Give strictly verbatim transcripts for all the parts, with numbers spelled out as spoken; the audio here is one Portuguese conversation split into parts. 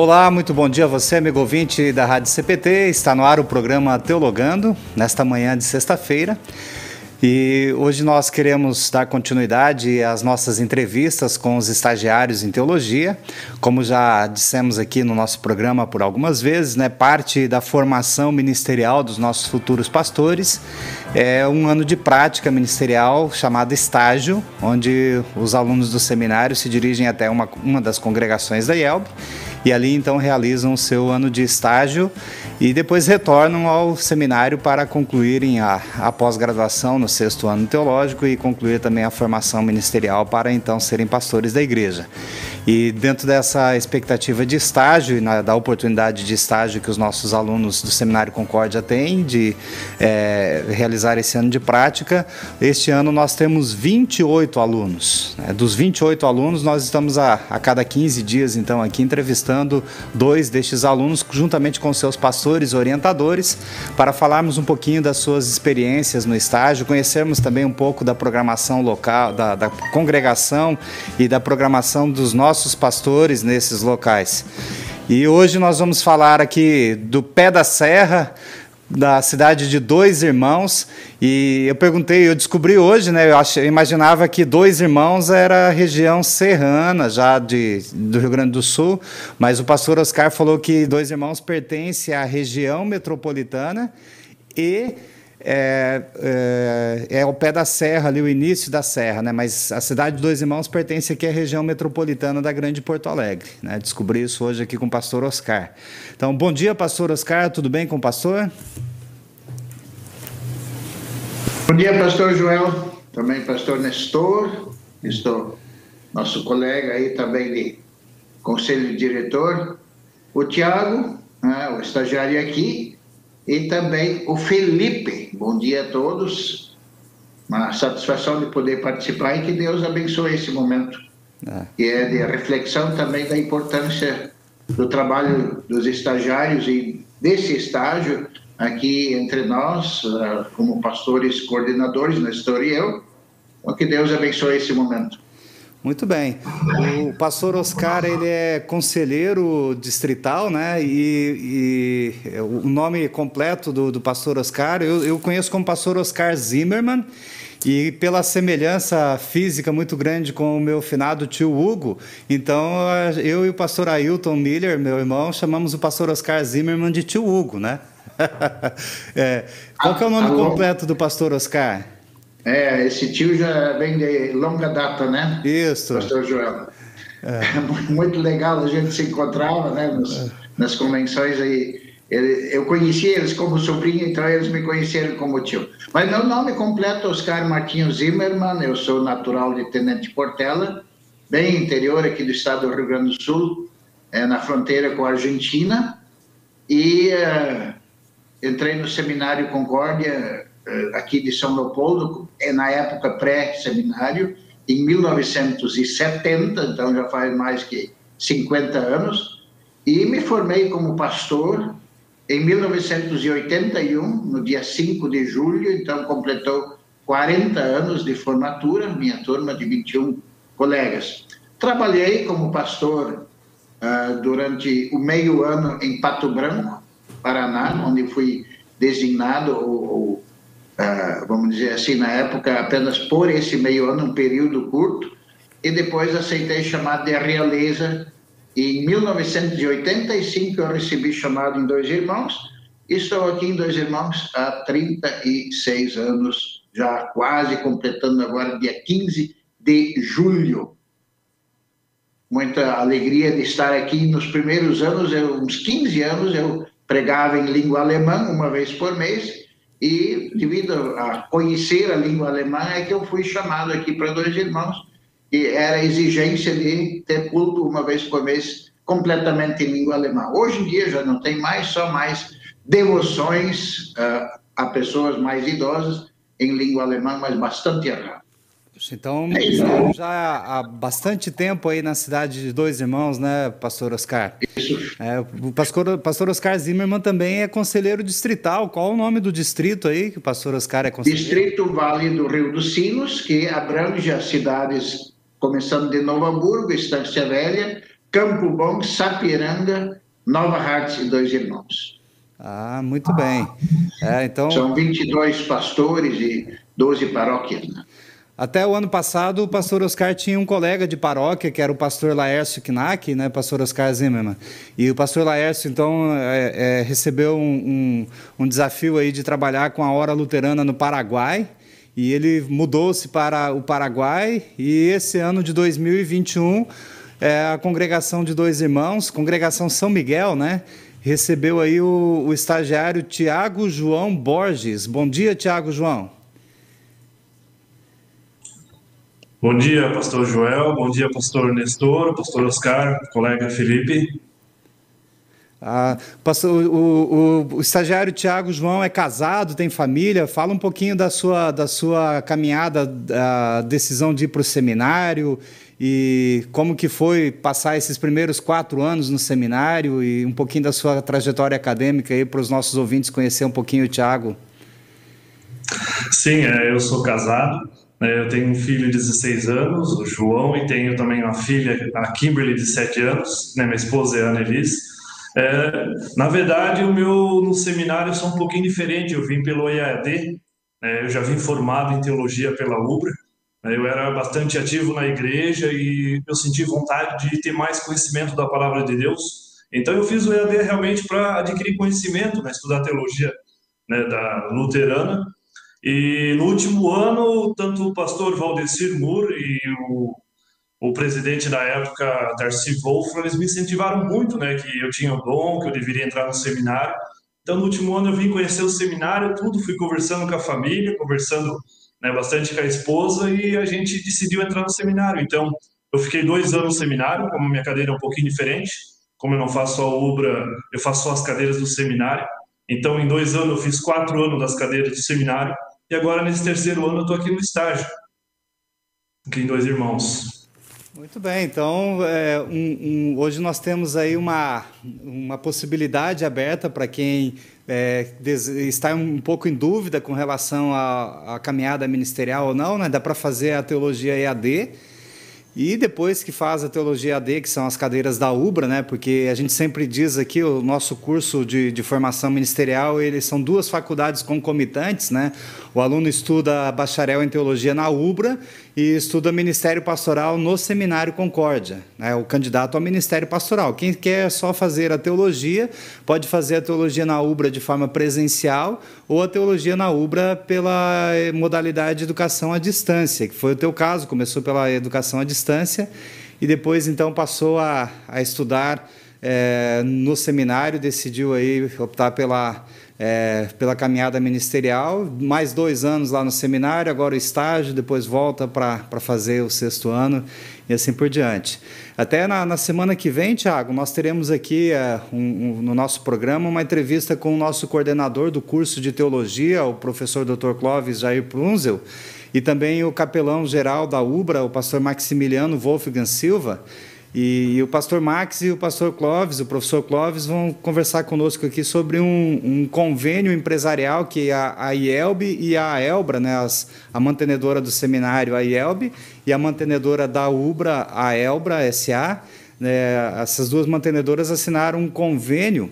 Olá, muito bom dia a você, amigo ouvinte da Rádio C P T. Está no ar o programa Teologando, nesta manhã de sexta-feira. E hoje nós queremos dar continuidade às nossas entrevistas com os estagiários em teologia. Como já dissemos aqui no nosso programa por algumas vezes, né, parte da formação ministerial dos nossos futuros pastores é um ano de prática ministerial chamado estágio, onde os alunos do seminário se dirigem até uma, uma das congregações da I E L B e ali então realizam o seu ano de estágio e depois retornam ao seminário para concluírem a, a pós-graduação no sexto ano teológico e concluir também a formação ministerial para então serem pastores da igreja. E dentro dessa expectativa de estágio e na, da oportunidade de estágio que os nossos alunos do Seminário Concórdia têm de é, realizar esse ano de prática, este ano nós temos vinte e oito alunos. Né? Dos vinte e oito alunos, nós estamos a, a cada quinze dias, então, aqui entrevistando dois destes alunos, juntamente com seus pastores orientadores, para falarmos um pouquinho das suas experiências no estágio, conhecermos também um pouco da programação local, da, da congregação e da programação dos nossos nossos pastores nesses locais. E hoje nós vamos falar aqui do pé da serra, da cidade de Dois Irmãos. E eu perguntei, eu descobri hoje, né? Eu, ach, eu imaginava que Dois Irmãos era a região serrana já de, do Rio Grande do Sul, mas o pastor Oscar falou que Dois Irmãos pertence à região metropolitana e É, é, é o pé da serra, ali o início da serra, né? Mas a cidade de Dois Irmãos pertence aqui à região metropolitana da Grande Porto Alegre, né? Descobri isso hoje aqui com o pastor Oscar. Então, bom dia, pastor Oscar, tudo bem com o pastor? Bom dia, pastor João, também pastor Nestor, Nestor, nosso colega aí também de conselho diretor, o Thiago, né, o estagiário aqui, e também o Felipe. Bom dia a todos. Uma satisfação de poder participar e que Deus abençoe esse momento. É. Que é de reflexão também da importância do trabalho dos estagiários e desse estágio aqui entre nós, como pastores coordenadores, Nestor e eu. Então, que Deus abençoe esse momento. Muito bem. O pastor Oscar, ele é conselheiro distrital, né? E, e o nome completo do, do pastor Oscar, eu, eu conheço como pastor Oscar Zimmermann, e pela semelhança física muito grande com o meu finado tio Hugo, então eu e o pastor Ailton Miller, meu irmão, chamamos o pastor Oscar Zimmermann de tio Hugo, né? É. Qual que é o nome completo do pastor Oscar? É, esse tio já vem de longa data, né? Isso. Pastor João. É. Muito legal, a gente se encontrava, né, nas, é. nas convenções aí. Ele, eu conhecia eles como sobrinho, então eles me conheceram como tio. Mas meu nome completo é Oscar Martinho Zimmermann, eu sou natural de Tenente Portela, bem interior aqui do estado do Rio Grande do Sul, é, na fronteira com a Argentina, e é, entrei no Seminário Concórdia, aqui de São Leopoldo, é na época pré-seminário, em mil novecentos e setenta, então já faz mais que cinquenta anos, e me formei como pastor em mil novecentos e oitenta e um, no dia cinco de julho, então completou quarenta anos de formatura, minha turma de vinte e um colegas. Trabalhei como pastor uh, durante o meio ano em Pato Branco, Paraná, onde fui designado o Uh, vamos dizer assim, na época, apenas por esse meio ano, um período curto, e depois aceitei chamado de Realeza. Em mil novecentos e oitenta e cinco, eu recebi chamado em Dois Irmãos, e estou aqui em Dois Irmãos há trinta e seis anos, já quase completando agora, dia quinze de julho. Muita alegria de estar aqui. Nos primeiros anos, eu, uns quinze anos, eu pregava em língua alemã, uma vez por mês, e devido a conhecer a língua alemã é que eu fui chamado aqui para Dois Irmãos, e era a exigência de ter culto uma vez por mês completamente em língua alemã. Hoje em dia já não tem mais, só mais devoções uh, a pessoas mais idosas em língua alemã, mas bastante errado. Então, já, já há bastante tempo aí na cidade de Dois Irmãos, né, pastor Oscar? Isso. É, o pastor, pastor Oscar Zimmermann também é conselheiro distrital. Qual é o nome do distrito aí que o pastor Oscar é conselheiro? Distrito Vale do Rio dos Sinos, que abrange as cidades, começando de Novo Hamburgo, Estância Velha, Campo Bom, Sapiranga, Nova Hartz e Dois Irmãos. Ah, muito bem. É, então... São vinte e dois pastores e doze paróquias, né? Até o ano passado, o pastor Oscar tinha um colega de paróquia, que era o pastor Laércio Knack, né, pastor Oscar Zimmermann. E o pastor Laércio, então, é, é, recebeu um, um, um desafio aí de trabalhar com a hora luterana no Paraguai, e ele mudou-se para o Paraguai, e esse ano de dois mil e vinte e um, é, a congregação de Dois Irmãos, congregação São Miguel, né, recebeu aí o, o estagiário Thiago João Borges. Bom dia, Thiago João. Bom dia, pastor Joel, bom dia, pastor Nestor, pastor Oscar, colega Felipe. Ah, pastor, o, o, o estagiário Thiago João é casado, tem família, fala um pouquinho da sua, da sua caminhada, da decisão de ir para o seminário e como que foi passar esses primeiros quatro anos no seminário e um pouquinho da sua trajetória acadêmica aí para os nossos ouvintes conhecer um pouquinho o Thiago. Sim, eu sou casado. Eu tenho um filho de dezesseis anos, o João, e tenho também uma filha, a Kimberly, de sete anos, né? Minha esposa é Ana Elis. É, na verdade, o meu no seminário eu sou um pouquinho diferente, eu vim pelo E A D, né? Eu já vim formado em teologia pela Ubra, né? Eu era bastante ativo na igreja e eu senti vontade de ter mais conhecimento da palavra de Deus. Então eu fiz o E A D realmente para adquirir conhecimento, né? Estudar teologia, né? Da luterana. E no último ano, tanto o pastor Valdecir Mur e o, o presidente da época, Darcy Wolff, eles me incentivaram muito, né, que eu tinha o dom, que eu deveria entrar no seminário. Então, no último ano, eu vim conhecer o seminário, tudo, fui conversando com a família, conversando, né, bastante com a esposa, e a gente decidiu entrar no seminário. Então, eu fiquei dois anos no seminário, como minha cadeira é um pouquinho diferente, como eu não faço só a Ubra, eu faço só as cadeiras do seminário. Então, em dois anos, eu fiz quatro anos das cadeiras do seminário, e agora, nesse terceiro ano, eu estou aqui no estágio, aqui em Dois Irmãos. Muito bem, então, é, um, um, hoje nós temos aí uma, uma possibilidade aberta para quem é, está um pouco em dúvida com relação à caminhada ministerial ou não, né? Dá para fazer a teologia E A D, e depois que faz a teologia A D, que são as cadeiras da Ubra, né? Porque a gente sempre diz aqui, o nosso curso de, de formação ministerial, eles são duas faculdades concomitantes, né? O aluno estuda bacharel em teologia na Ubra e estuda ministério pastoral no Seminário Concórdia, né? O candidato ao ministério pastoral. Quem quer só fazer a teologia, pode fazer a teologia na Ubra de forma presencial ou a teologia na Ubra pela modalidade educação à distância, que foi o teu caso, começou pela educação à distância, Distância, e depois então passou a, a estudar é, no seminário, decidiu aí optar pela, é, pela caminhada ministerial, mais dois anos lá no seminário, agora o estágio, depois volta para fazer o sexto ano e assim por diante. Até na, na semana que vem, Thiago, nós teremos aqui é, um, um, no nosso programa uma entrevista com o nosso coordenador do curso de teologia, o professor doutor Clóvis Jair Prunzel, e também o capelão-geral da Ubra, o pastor Maximiliano Wolfgang Silva, e, e o pastor Max e o pastor Clóvis, o professor Clóvis, vão conversar conosco aqui sobre um, um convênio empresarial que a, a I E L B e a AELBRA, né, as, a mantenedora do seminário, a I E L B, e a mantenedora da Ubra, a AELBRA S A, né, essas duas mantenedoras assinaram um convênio,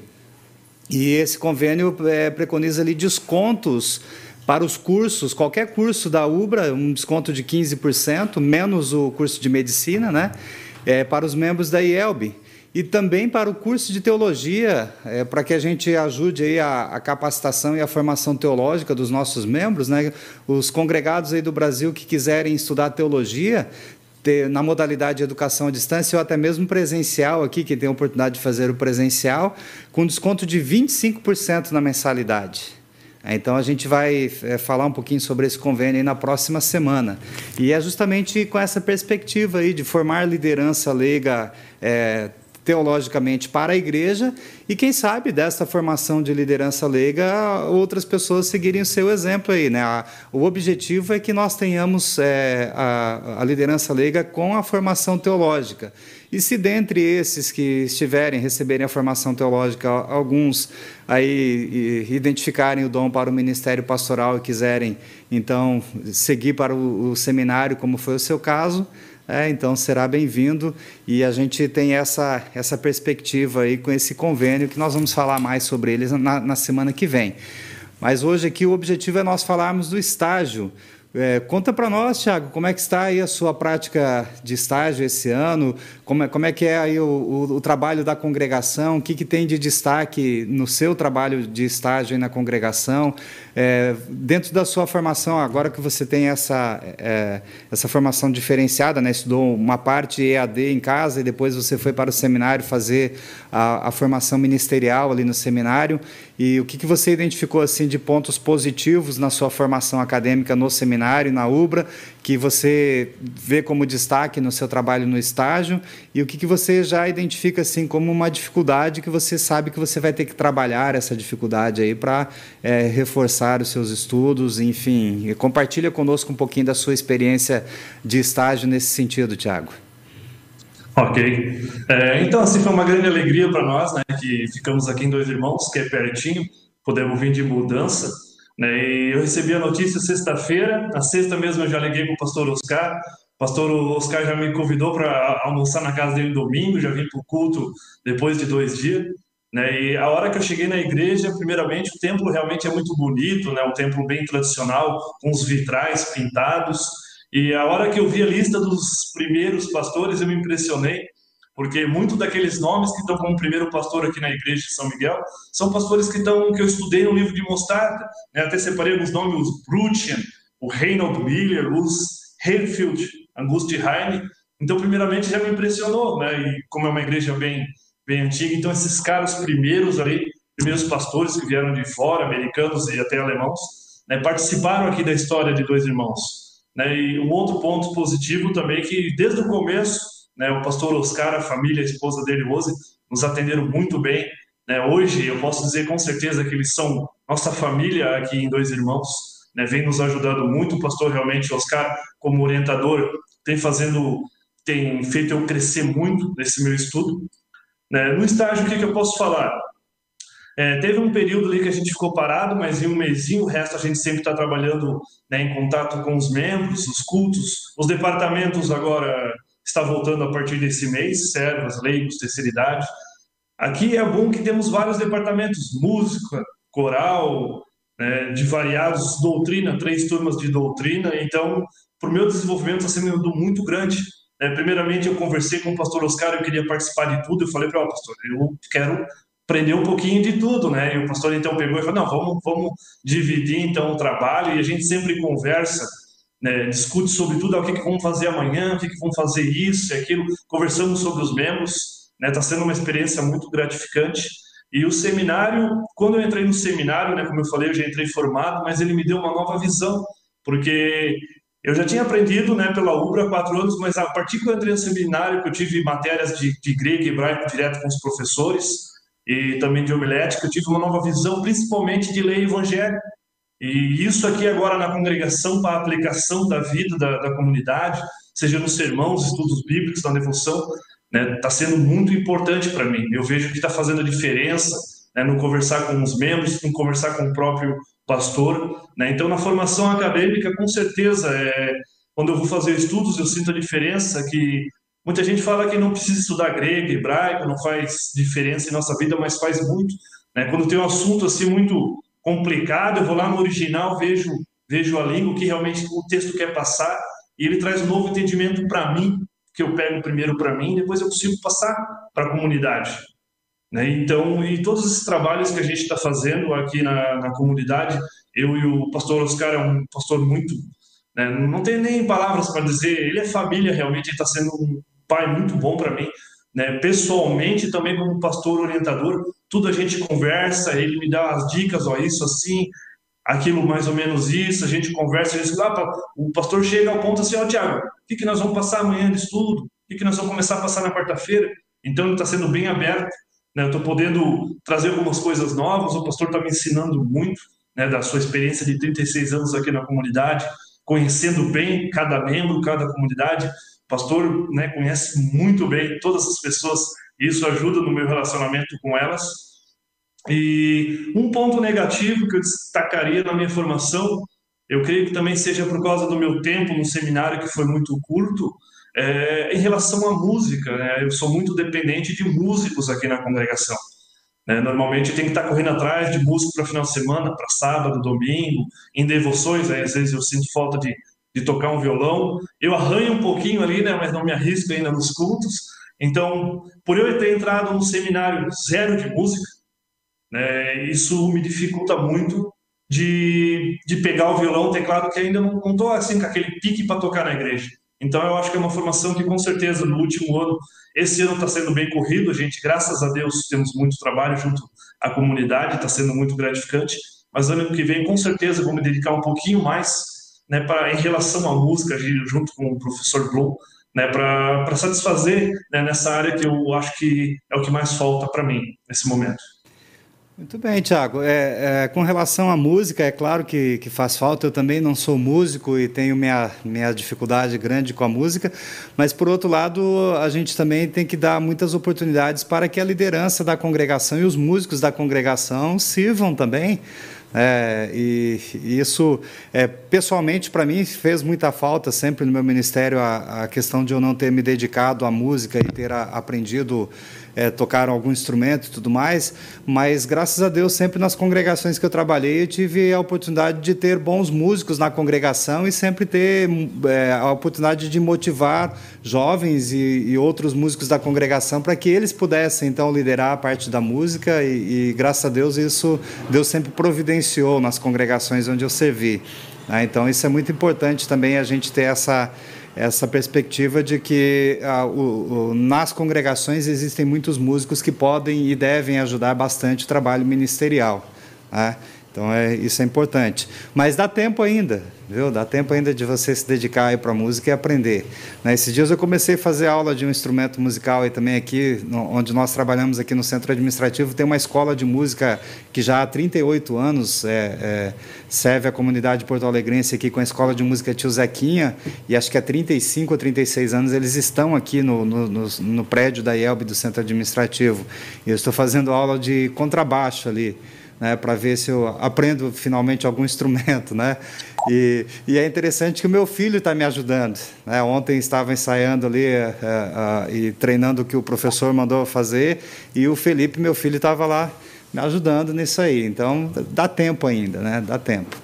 e esse convênio é, preconiza ali descontos para os cursos, qualquer curso da Ubra, um desconto de quinze por cento, menos o curso de medicina, né? É, para os membros da I E L B. E também para o curso de teologia, é, para que a gente ajude aí a, a capacitação e a formação teológica dos nossos membros, né? Os congregados aí do Brasil que quiserem estudar teologia, ter, na modalidade de educação à distância, ou até mesmo presencial aqui, que tem a oportunidade de fazer o presencial, com desconto de vinte e cinco por cento na mensalidade. Então, a gente vai falar um pouquinho sobre esse convênio aí na próxima semana. E é justamente com essa perspectiva aí de formar liderança leiga é, teologicamente para a igreja e, quem sabe, dessa formação de liderança leiga, outras pessoas seguirem o seu exemplo aí, né? O objetivo é que nós tenhamos é, a, a liderança leiga com a formação teológica. E se dentre esses que estiverem, receberem a formação teológica, alguns aí identificarem o dom para o ministério pastoral e quiserem, então, seguir para o, o seminário, como foi o seu caso, É, então será bem-vindo, e a gente tem essa, essa perspectiva aí com esse convênio, que nós vamos falar mais sobre eles na, na semana que vem. Mas hoje aqui o objetivo é nós falarmos do estágio. É, conta para nós, Thiago, como é que está aí a sua prática de estágio esse ano, como é, como é que é aí o, o, o trabalho da congregação, o que, que tem de destaque no seu trabalho de estágio aí na congregação, é, dentro da sua formação, agora que você tem essa, é, essa formação diferenciada, né? Estudou uma parte E A D em casa e depois você foi para o seminário fazer a, a formação ministerial ali no seminário, e o que, que você identificou assim de pontos positivos na sua formação acadêmica no seminário, na Ubra, que você vê como destaque no seu trabalho no estágio, e o que, que você já identifica assim como uma dificuldade que você sabe que você vai ter que trabalhar essa dificuldade aí para é, reforçar os seus estudos, enfim. Compartilha conosco um pouquinho da sua experiência de estágio nesse sentido, Thiago. Ok. É, então, assim, foi uma grande alegria para nós, né, que ficamos aqui em Dois Irmãos, que é pertinho, podemos vir de mudança. E eu recebi a notícia sexta-feira, na sexta mesmo eu já liguei para o pastor Oscar, o pastor Oscar já me convidou para almoçar na casa dele no domingo, já vim para o culto depois de dois dias, né? E a hora que eu cheguei na igreja, primeiramente, o templo realmente é muito bonito, né? Um templo bem tradicional, com os vitrais pintados, e a hora que eu vi a lista dos primeiros pastores eu me impressionei, porque muito daqueles nomes que estão como primeiro pastor aqui na igreja de São Miguel são pastores que estão, que eu estudei no livro de Mostarda, né? Até separei alguns nomes, os Brutian, o Reynold Miller, os Redfield, Auguste Heine. Então, primeiramente, já me impressionou, né? E como é uma igreja bem, bem antiga, então esses caras primeiros ali, primeiros pastores que vieram de fora, americanos e até alemãos, né? Participaram aqui da história de Dois Irmãos, né? E um outro ponto positivo também é que desde o começo, né, o pastor Oscar, a família, a esposa dele, Rose, nos atenderam muito bem, né? Hoje eu posso dizer com certeza que eles são nossa família aqui em Dois Irmãos, né? Vem nos ajudando muito, o pastor realmente, Oscar, como orientador, tem, fazendo, tem feito eu crescer muito nesse meu estudo, né? No estágio, o que, que eu posso falar? É, teve um período ali que a gente ficou parado, mas em um mesinho, o resto a gente sempre está trabalhando, né, em contato com os membros, os cultos, os departamentos agora... Está voltando a partir desse mês, servas, leigos, terceira idade. Aqui é bom que temos vários departamentos, música, coral, né, de variados, doutrina, três turmas de doutrina. Então, para o meu desenvolvimento está sendo muito grande, né? Primeiramente, eu conversei com o pastor Oscar, eu queria participar de tudo. Eu falei para ele, pastor, eu quero aprender um pouquinho de tudo, né? E o pastor então pegou e falou, não, vamos, vamos dividir então o trabalho, e a gente sempre conversa, né, discute sobre tudo, ah, o que, que vamos fazer amanhã, o que, que vamos fazer isso e aquilo, conversamos sobre os membros, né, tá sendo uma experiência muito gratificante. E o seminário, quando eu entrei no seminário, né, como eu falei, eu já entrei formado, mas ele me deu uma nova visão, porque eu já tinha aprendido, né, pela Ubra há quatro anos, mas a partir que eu entrei no seminário, que eu tive matérias de, de grego e hebraico direto com os professores, e também de homilética, eu tive uma nova visão, principalmente de lei evangélica. E isso aqui agora na congregação, para a aplicação da vida da, da comunidade, seja nos sermãos, estudos bíblicos, na devoção, né, está sendo muito importante para mim. Eu vejo que está fazendo a diferença, né, no conversar com os membros, no conversar com o próprio pastor, né? Então, na formação acadêmica, com certeza, é, quando eu vou fazer estudos, eu sinto a diferença que muita gente fala que não precisa estudar grego, hebraico, não faz diferença em nossa vida, mas faz muito, né? Quando tem um assunto assim muito... complicado, eu vou lá no original, vejo, vejo a língua, que realmente o texto quer passar, e ele traz um novo entendimento para mim, que eu pego primeiro para mim, depois eu consigo passar para a comunidade, né? Então, e todos esses trabalhos que a gente está fazendo aqui na, na comunidade, eu e o pastor Oscar é um pastor muito, né, não tem nem palavras para dizer, ele é família realmente, ele está sendo um pai muito bom para mim, né, pessoalmente, também como pastor orientador, tudo a gente conversa, ele me dá as dicas, ó, isso assim, aquilo mais ou menos isso, a gente conversa, a gente, ah, o pastor chega ao ponto assim, ó, Thiago, o que, que nós vamos passar amanhã de estudo? O que, que nós vamos começar a passar na quarta-feira? Então ele está sendo bem aberto, né, eu estou podendo trazer algumas coisas novas, o pastor está me ensinando muito, né, da sua experiência de trinta e seis anos aqui na comunidade, conhecendo bem cada membro, cada comunidade. Pastor, né, conhece muito bem todas as pessoas, e isso ajuda no meu relacionamento com elas. E um ponto negativo que eu destacaria na minha formação, eu creio que também seja por causa do meu tempo no seminário, que foi muito curto, É, em relação à música, né? Eu sou muito dependente de músicos aqui na congregação. Né? Normalmente tem que estar correndo atrás de músico para final de semana, para sábado, domingo, em devoções, aí às vezes eu sinto falta de, de tocar um violão. Eu arranho um pouquinho ali, né? Mas não me arrisco ainda nos cultos. Então, por eu ter entrado num seminário zero de música, né? Isso me dificulta muito de, de pegar o violão, o teclado, que ainda não estou assim, com aquele pique para tocar na igreja. Então, eu acho que é uma formação que, com certeza, no último ano, esse ano está sendo bem corrido, a gente, graças a Deus, temos muito trabalho junto à comunidade, está sendo muito gratificante, mas ano que vem, com certeza, vou me dedicar um pouquinho mais, né, pra, em relação à música, junto com o professor Blum, né, para satisfazer, né, nessa área que eu acho que é o que mais falta para mim nesse momento. Muito bem, Thiago. É, é, com relação à música, é claro que, que faz falta. Eu também não sou músico e tenho minha, minha dificuldade grande com a música, mas, por outro lado, a gente também tem que dar muitas oportunidades para que a liderança da congregação e os músicos da congregação sirvam também. É, e, e isso, é, pessoalmente, para mim, fez muita falta sempre no meu ministério a, a questão de eu não ter me dedicado à música e ter a, aprendido... É, tocaram algum instrumento e tudo mais, mas, graças a Deus, sempre nas congregações que eu trabalhei, eu tive a oportunidade de ter bons músicos na congregação e sempre ter é, a oportunidade de motivar jovens e, e outros músicos da congregação para que eles pudessem, então, liderar a parte da música e, e, graças a Deus, isso Deus sempre providenciou nas congregações onde eu servi. Ah, então, isso é muito importante também, a gente ter essa... essa perspectiva de que a, o, o, nas congregações existem muitos músicos que podem e devem ajudar bastante o trabalho ministerial. Né? Então, é, isso é importante. Mas dá tempo ainda, viu? Dá tempo ainda de você se dedicar para a música e aprender. Né? Esses dias eu comecei a fazer aula de um instrumento musical e também aqui, no, onde nós trabalhamos aqui no Centro Administrativo, tem uma escola de música que já há trinta e oito anos é, é, serve a comunidade porto-alegrense aqui com a Escola de Música Tio Zequinha, e acho que há trinta e cinco ou trinta e seis anos eles estão aqui no, no, no, no prédio da I E L B do Centro Administrativo. E eu estou fazendo aula de contrabaixo ali. Né, para ver se eu aprendo finalmente algum instrumento, né? E, e é interessante que o meu filho está me ajudando. Né? Ontem estava ensaiando ali é, é, e treinando o que o professor mandou fazer e o Felipe, meu filho, estava lá me ajudando nisso aí. Então, dá tempo ainda, né? Dá tempo.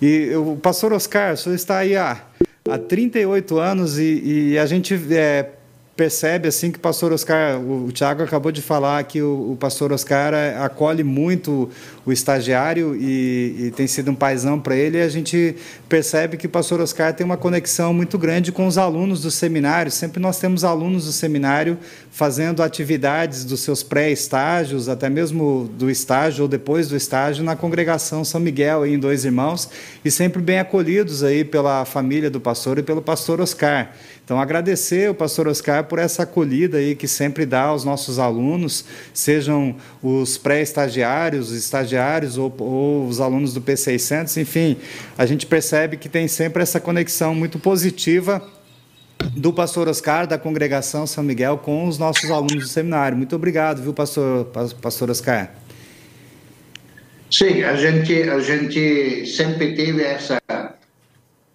E o pastor Oscar, o senhor está aí há, há trinta e oito anos e, e a gente... É, percebe assim que o pastor Oscar, o Thiago acabou de falar que o, o pastor Oscar acolhe muito o estagiário e, e tem sido um paizão para ele, e a gente percebe que o pastor Oscar tem uma conexão muito grande com os alunos do seminário, sempre nós temos alunos do seminário fazendo atividades dos seus pré-estágios, até mesmo do estágio ou depois do estágio, na Congregação São Miguel, em Dois Irmãos, e sempre bem acolhidos aí pela família do pastor e pelo pastor Oscar. Então, agradecer o pastor Oscar por essa acolhida aí que sempre dá aos nossos alunos, sejam os pré-estagiários, os estagiários ou, ou os alunos do P seiscentos, enfim, a gente percebe que tem sempre essa conexão muito positiva do pastor Oscar, da Congregação São Miguel, com os nossos alunos do seminário. Muito obrigado, viu, pastor, pastor Oscar? Sim, a gente, a gente sempre teve essa...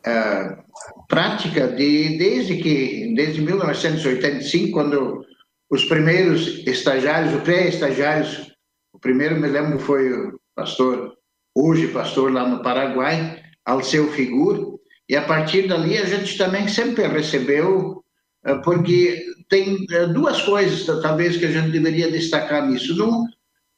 Uh... prática de, desde que desde mil novecentos e oitenta e cinco, quando os primeiros estagiários, os pré-estagiários, o primeiro, me lembro, foi o pastor, hoje pastor lá no Paraguai, Alceu Figur, e a partir dali a gente também sempre recebeu, porque tem duas coisas, talvez, que a gente deveria destacar nisso.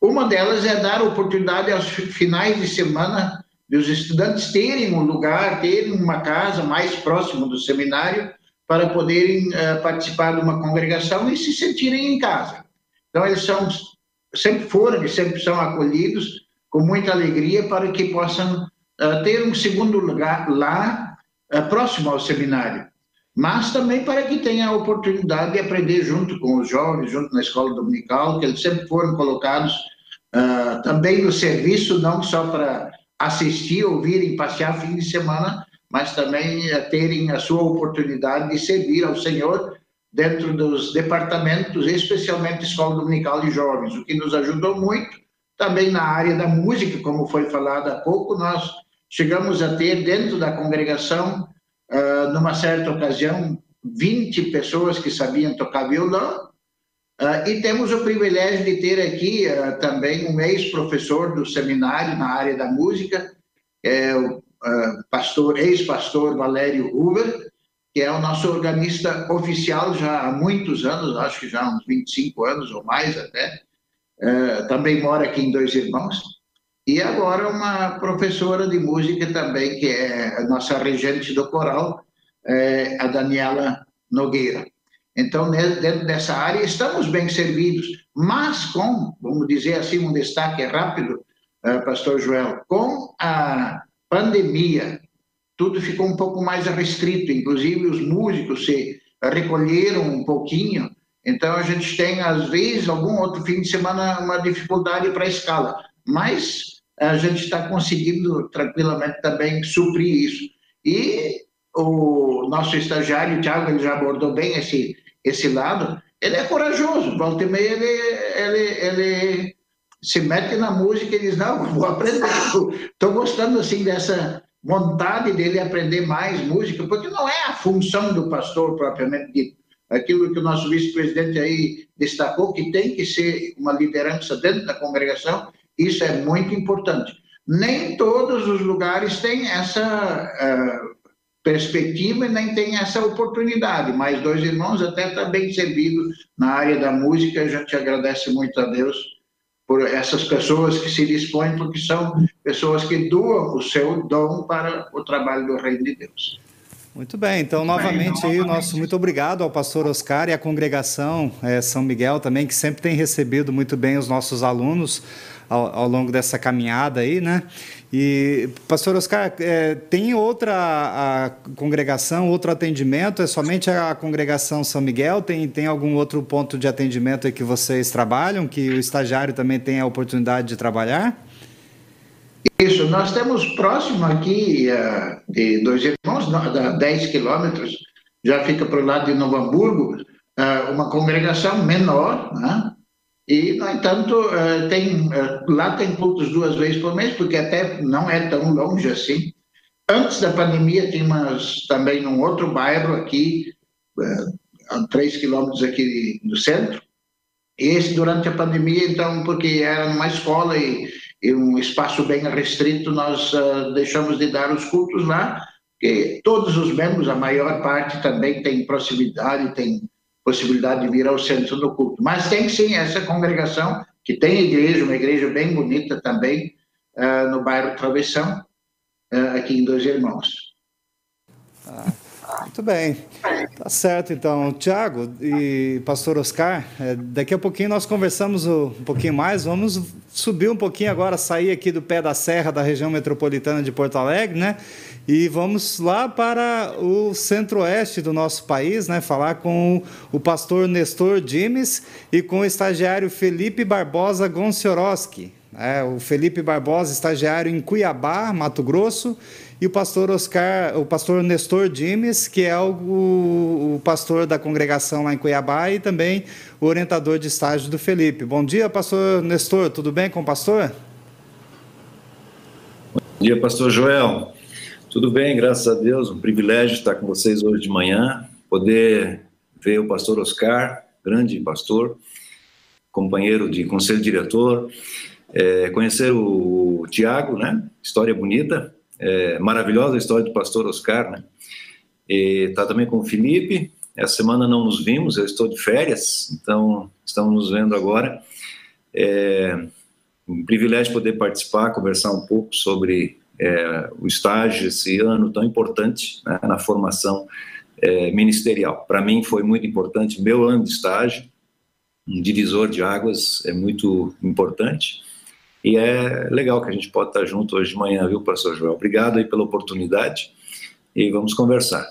Uma delas é dar oportunidade aos finais de semana de os estudantes terem um lugar, terem uma casa mais próximo do seminário para poderem uh, participar de uma congregação e se sentirem em casa. Então, eles são, sempre foram e sempre são acolhidos com muita alegria para que possam uh, ter um segundo lugar lá, uh, próximo ao seminário, mas também para que tenham a oportunidade de aprender junto com os jovens, junto na escola dominical, que eles sempre foram colocados uh, também no serviço, não só para... assistir, ouvirem, passear fim de semana, mas também terem a sua oportunidade de servir ao Senhor dentro dos departamentos, especialmente Escola Dominical de Jovens, o que nos ajudou muito. Também na área da música, como foi falado há pouco, nós chegamos a ter dentro da congregação, numa certa ocasião, vinte pessoas que sabiam tocar violão, uh, e temos o privilégio de ter aqui uh, também um ex-professor do seminário na área da música, é o uh, pastor, ex-pastor Valério Huber, que é o nosso organista oficial já há muitos anos, acho que já há uns vinte e cinco anos ou mais até, uh, também mora aqui em Dois Irmãos, e agora uma professora de música também, que é a nossa regente do coral, é a Daniela Nogueira. Então, dentro dessa área, estamos bem servidos, mas com, vamos dizer assim, um destaque rápido, pastor Joel, com a pandemia, tudo ficou um pouco mais restrito, inclusive os músicos se recolheram um pouquinho, então a gente tem, às vezes, algum outro fim de semana, uma dificuldade para a escala, mas a gente está conseguindo tranquilamente também suprir isso. E o nosso estagiário, o Thiago, ele já abordou bem esse, esse lado, ele é corajoso, volta e meia ele, ele, ele se mete na música e diz, não, vou aprender, estou gostando assim dessa vontade dele aprender mais música, porque não é a função do pastor propriamente dito, aquilo que o nosso vice-presidente aí destacou, que tem que ser uma liderança dentro da congregação, isso é muito importante. Nem todos os lugares têm essa uh, perspectiva e nem tem essa oportunidade, mas Dois Irmãos até está bem servido na área da música. A gente agradece muito a Deus por essas pessoas que se dispõem, porque são pessoas que doam o seu dom para o trabalho do Reino de Deus. Muito bem, então novamente, bem, aí, novamente. O nosso muito obrigado ao pastor Oscar e à congregação é, São Miguel também, que sempre tem recebido muito bem os nossos alunos Ao, ao longo dessa caminhada aí, né? E, pastor Oscar, é, tem outra a, a congregação, outro atendimento? É somente a congregação São Miguel? Tem, tem algum outro ponto de atendimento aí que vocês trabalham, que o estagiário também tem a oportunidade de trabalhar? Isso, nós temos próximo aqui uh, de Dois Irmãos, dez quilômetros, já fica para o lado de Novo Hamburgo, uh, uma congregação menor, né? E, no entanto, tem, lá tem cultos duas vezes por mês, porque até não é tão longe assim. Antes da pandemia, tínhamos também num outro bairro aqui, a três quilômetros aqui do centro. E esse, durante a pandemia, então, porque era uma escola e, e um espaço bem restrito, nós uh, deixamos de dar os cultos lá, porque todos os membros, a maior parte, também tem proximidade, tem possibilidade de vir ao centro do culto. Mas tem sim essa congregação, que tem igreja, uma igreja bem bonita também, uh, no bairro Travessão, uh, aqui em Dois Irmãos. Ah, muito bem. Tá certo, então. Thiago e pastor Oscar, daqui a pouquinho nós conversamos um pouquinho mais, vamos subir um pouquinho agora, sair aqui do pé da serra da região metropolitana de Porto Alegre, né? E vamos lá para o centro-oeste do nosso país, né? Falar com o pastor Nestor Dimes e com o estagiário Felipe Barbosa Gonciorowski. É, o Felipe Barbosa, estagiário em Cuiabá, Mato Grosso, e o pastor Oscar, o pastor Nestor Dimes, que é o, o pastor da congregação lá em Cuiabá e também o orientador de estágio do Felipe. Bom dia, pastor Nestor, tudo bem com o pastor? Bom dia, pastor Joel. Tudo bem, graças a Deus, um privilégio estar com vocês hoje de manhã, poder ver o pastor Oscar, grande pastor, companheiro de conselho diretor, é, conhecer o Thiago, né? História bonita, é, maravilhosa a história do pastor Oscar, né? E tá também com o Felipe, essa semana não nos vimos, eu estou de férias, então estamos nos vendo agora. É um privilégio poder participar, conversar um pouco sobre É, o estágio esse ano tão importante, né, na formação é, ministerial. Para mim foi muito importante, meu ano de estágio, um divisor de águas, é muito importante, e é legal que a gente pode estar junto hoje de manhã, viu, pastor Joel? Obrigado aí pela oportunidade, e vamos conversar.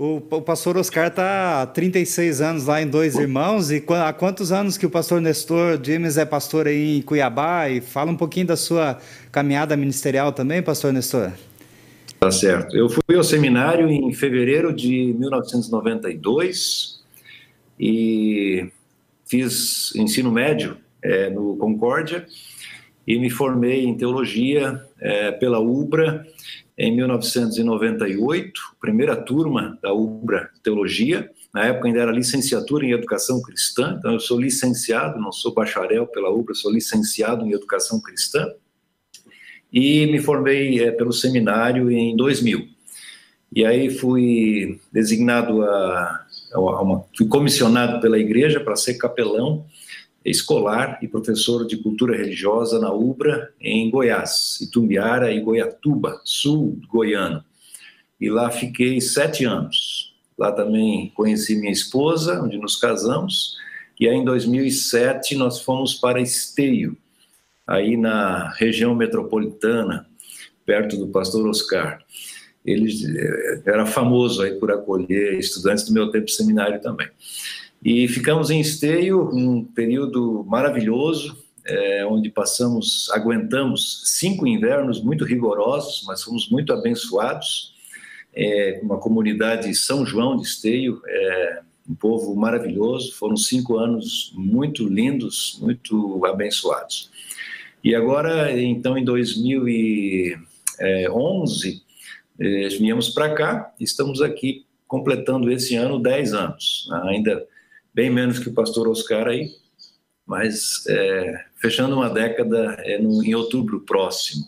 O, o pastor Oscar está há trinta e seis anos lá em Dois Irmãos, e há quantos anos que o pastor Nestor Dimes é pastor aí em Cuiabá? E fala um pouquinho da sua caminhada ministerial também, pastor Nestor. Tá certo. Eu fui ao seminário em fevereiro de mil novecentos e noventa e dois e fiz ensino médio é, no Concórdia e me formei em teologia é, pela Ubra, em mil novecentos e noventa e oito, primeira turma da Ubra Teologia. Na época ainda era licenciatura em Educação Cristã, então eu sou licenciado, não sou bacharel pela Ubra, sou licenciado em Educação Cristã. E me formei é, pelo seminário em dois mil. E aí fui designado a, a uma, fui comissionado pela igreja para ser capelão escolar e professor de cultura religiosa na Ubra em Goiás, Itumbiara e Goiatuba, sul goiano. E lá fiquei sete anos. Lá também conheci minha esposa, onde nos casamos. E aí em dois mil e sete nós fomos para Esteio, aí na região metropolitana, perto do pastor Oscar. Ele era famoso aí por acolher estudantes do meu tempo de seminário também. E ficamos em Esteio, um período maravilhoso, é, onde passamos, aguentamos cinco invernos muito rigorosos, mas fomos muito abençoados. É, uma comunidade São João de Esteio, é, um povo maravilhoso. Foram cinco anos muito lindos, muito abençoados. E agora, então, em dois mil e onze, eh, viemos para cá, estamos aqui completando esse ano dez anos, ainda bem menos que o pastor Oscar aí, mas eh, fechando uma década eh, no, em outubro próximo.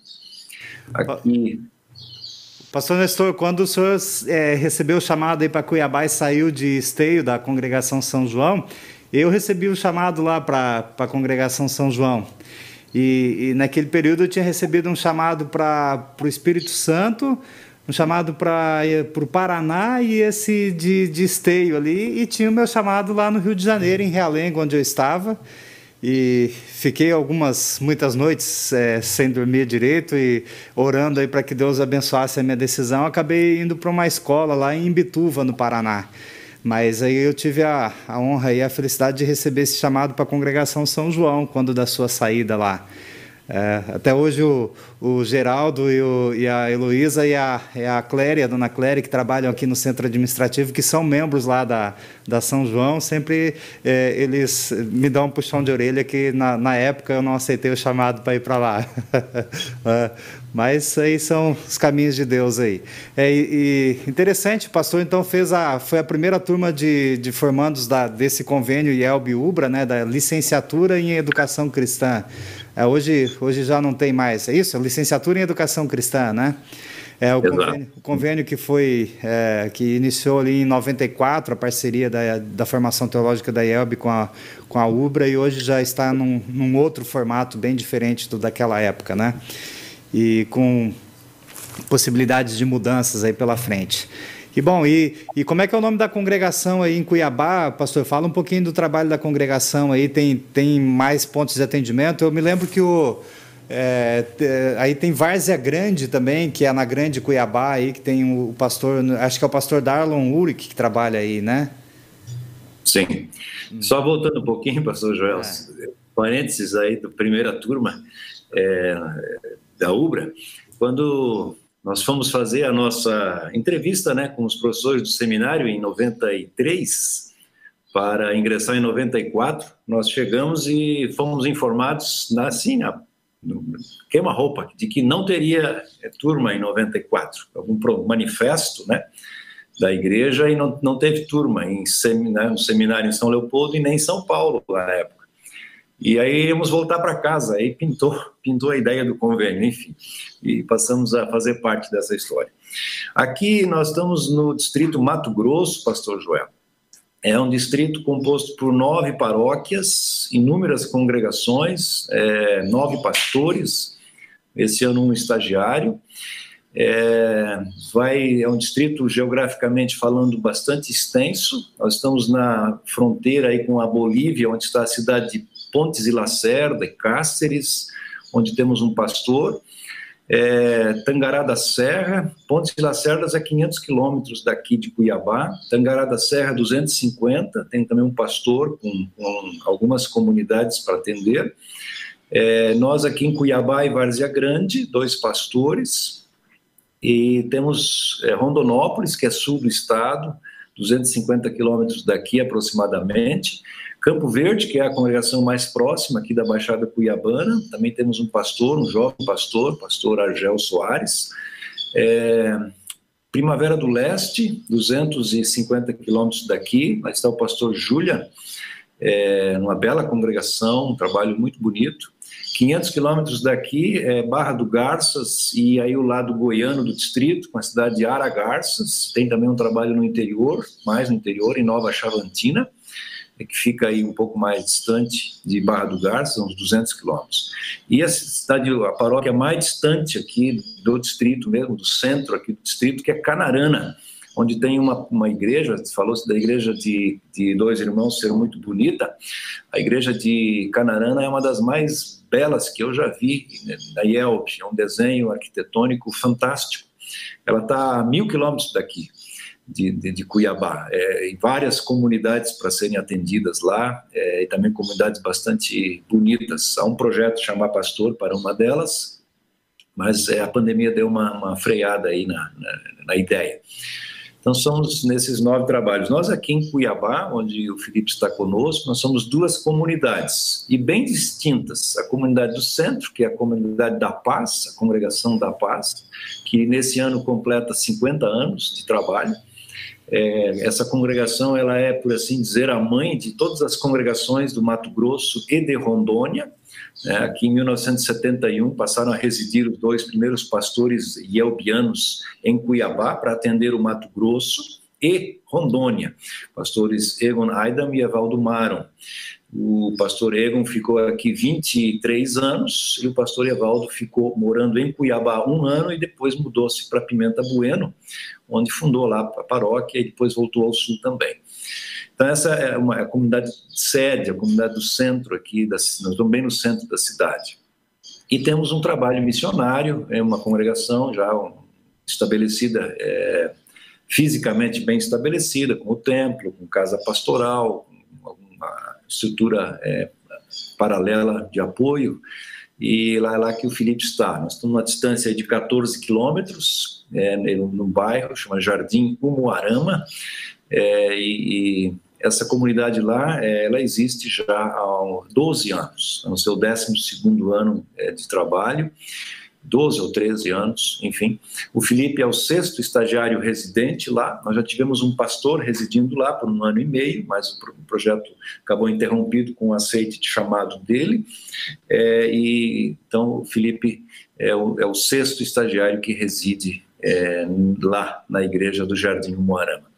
Aqui... Pastor Nestor, quando o senhor eh, recebeu o chamado para Cuiabá e saiu de Esteio, da Congregação São João, eu recebi o chamado lá para a Congregação São João. E, e naquele período eu tinha recebido um chamado para o Espírito Santo, um chamado para o Paraná e esse de, de Esteio ali, e tinha o meu chamado lá no Rio de Janeiro, em Realengo, onde eu estava, e fiquei algumas, muitas noites é, sem dormir direito e orando aí para que Deus abençoasse a minha decisão. Acabei indo para uma escola lá em Imbituva, no Paraná. Mas aí eu tive a, a honra e a felicidade de receber esse chamado para a Congregação São João, quando da sua saída lá. É, até hoje o, o Geraldo e, o, e a Heloísa e a, e a Cléria, a dona Cléria, que trabalham aqui no centro administrativo, que são membros lá da, da São João, sempre é, eles me dão um puxão de orelha que na, na época eu não aceitei o chamado para ir para lá. é. Mas aí são os caminhos de Deus aí. É, e, e interessante, o pastor então fez a, foi a primeira turma de, de formandos da, desse convênio I E L B Ubra, né, da licenciatura em Educação Cristã. É, hoje, hoje já não tem mais, é isso? Licenciatura em Educação Cristã, né? É o convênio, o convênio que foi, é, que iniciou ali em noventa e quatro, a parceria da, da formação teológica da I E L B com a, com a Ubra, e hoje já está num, num outro formato bem diferente do daquela época, né? E com possibilidades de mudanças aí pela frente. E bom, e, e como é que é o nome da congregação aí em Cuiabá, pastor? Fala um pouquinho do trabalho da congregação aí, tem, tem mais pontos de atendimento? Eu me lembro que o, é, aí tem Várzea Grande também, que é na Grande Cuiabá aí, que tem o pastor, acho que é o pastor Darlon Uric que trabalha aí, né? Sim. Só voltando um pouquinho, pastor Joel, é. parênteses aí da primeira turma, é, da Ubra, quando nós fomos fazer a nossa entrevista, né, com os professores do seminário em noventa e três, para ingressar em noventa e quatro, nós chegamos e fomos informados, na, assim, na, no queima-roupa, de que não teria turma em noventa e quatro, algum manifesto, né, da igreja, e não, não teve turma em seminário, no seminário em São Leopoldo e nem em São Paulo, na época. E aí íamos voltar para casa, aí pintou, pintou a ideia do convênio, enfim, e passamos a fazer parte dessa história. Aqui nós estamos no distrito Mato Grosso, pastor Joel. É um distrito composto por nove paróquias, inúmeras congregações, é, nove pastores, esse ano um estagiário. É, vai, é um distrito geograficamente falando bastante extenso. Nós estamos na fronteira aí com a Bolívia, onde está a cidade de Pontes e Lacerda e Cáceres, onde temos um pastor, é, Tangará da Serra. Pontes e Lacerda é quinhentos quilômetros daqui de Cuiabá, Tangará da Serra duzentos e cinquenta, tem também um pastor com, com algumas comunidades para atender. É, nós aqui em Cuiabá e Várzea Grande, dois pastores, e temos é, Rondonópolis, que é sul do estado, duzentos e cinquenta quilômetros daqui aproximadamente, Campo Verde, que é a congregação mais próxima aqui da Baixada Cuiabana, também temos um pastor, um jovem pastor, pastor Argel Soares, É, Primavera do Leste, duzentos e cinquenta quilômetros daqui, lá está o pastor Júlia, é, numa bela congregação, um trabalho muito bonito. quinhentos quilômetros daqui é Barra do Garças e aí o lado goiano do distrito, com a cidade de Aragarças. Tem também um trabalho no interior, mais no interior, em Nova Chavantina, que fica aí um pouco mais distante de Barra do Garças, uns duzentos quilômetros. E essa cidade, a paróquia mais distante aqui do distrito mesmo, do centro aqui do distrito, que é Canarana, onde tem uma, uma igreja, falou-se da igreja de, de Dois Irmãos ser muito bonita. A igreja de Canarana é uma das mais belas que eu já vi, né, da I E L B, é um desenho arquitetônico fantástico. Ela está a mil quilômetros daqui, De, de, de Cuiabá, é, e várias comunidades para serem atendidas lá, é, e também comunidades bastante bonitas. Há um projeto chamar pastor para uma delas, mas é, a pandemia deu uma, uma freada aí na, na, na ideia. Então somos nesses nove trabalhos. Nós aqui em Cuiabá, onde o Felipe está conosco, nós somos duas comunidades, e bem distintas. A comunidade do centro, que é a comunidade da Paz, a Congregação da Paz, que nesse ano completa cinquenta anos de trabalho. É, essa congregação, ela é, por assim dizer, a mãe de todas as congregações do Mato Grosso e de Rondônia, né? Aqui em mil novecentos e setenta e um passaram a residir os dois primeiros pastores ielbianos em Cuiabá para atender o Mato Grosso e Rondônia, pastores Egon Aidam e Evaldo Maron. O pastor Egon ficou aqui vinte e três anos e o pastor Evaldo ficou morando em Cuiabá um ano e depois mudou-se para Pimenta Bueno, onde fundou lá a paróquia e depois voltou ao sul também. Então essa é uma a comunidade sede, a comunidade do centro aqui, da, nós estamos bem no centro da cidade. E temos um trabalho missionário, é uma congregação já estabelecida, é, fisicamente bem estabelecida, com o templo, com casa pastoral, com alguma estrutura é, paralela de apoio, e lá é lá que o Felipe está. Nós estamos numa distância de catorze quilômetros, é, num bairro, chama Jardim Umuarama, é, e, e essa comunidade lá, é, ela existe já há doze anos, no seu décimo segundo ano é, de trabalho, doze ou treze anos, enfim. O Felipe é o sexto estagiário residente lá. Nós já tivemos um pastor residindo lá por um ano e meio, mas o projeto acabou interrompido com o aceite de chamado dele. É, e, então, o Felipe é o, é o sexto estagiário que reside é, lá na igreja do Jardim Umuarama.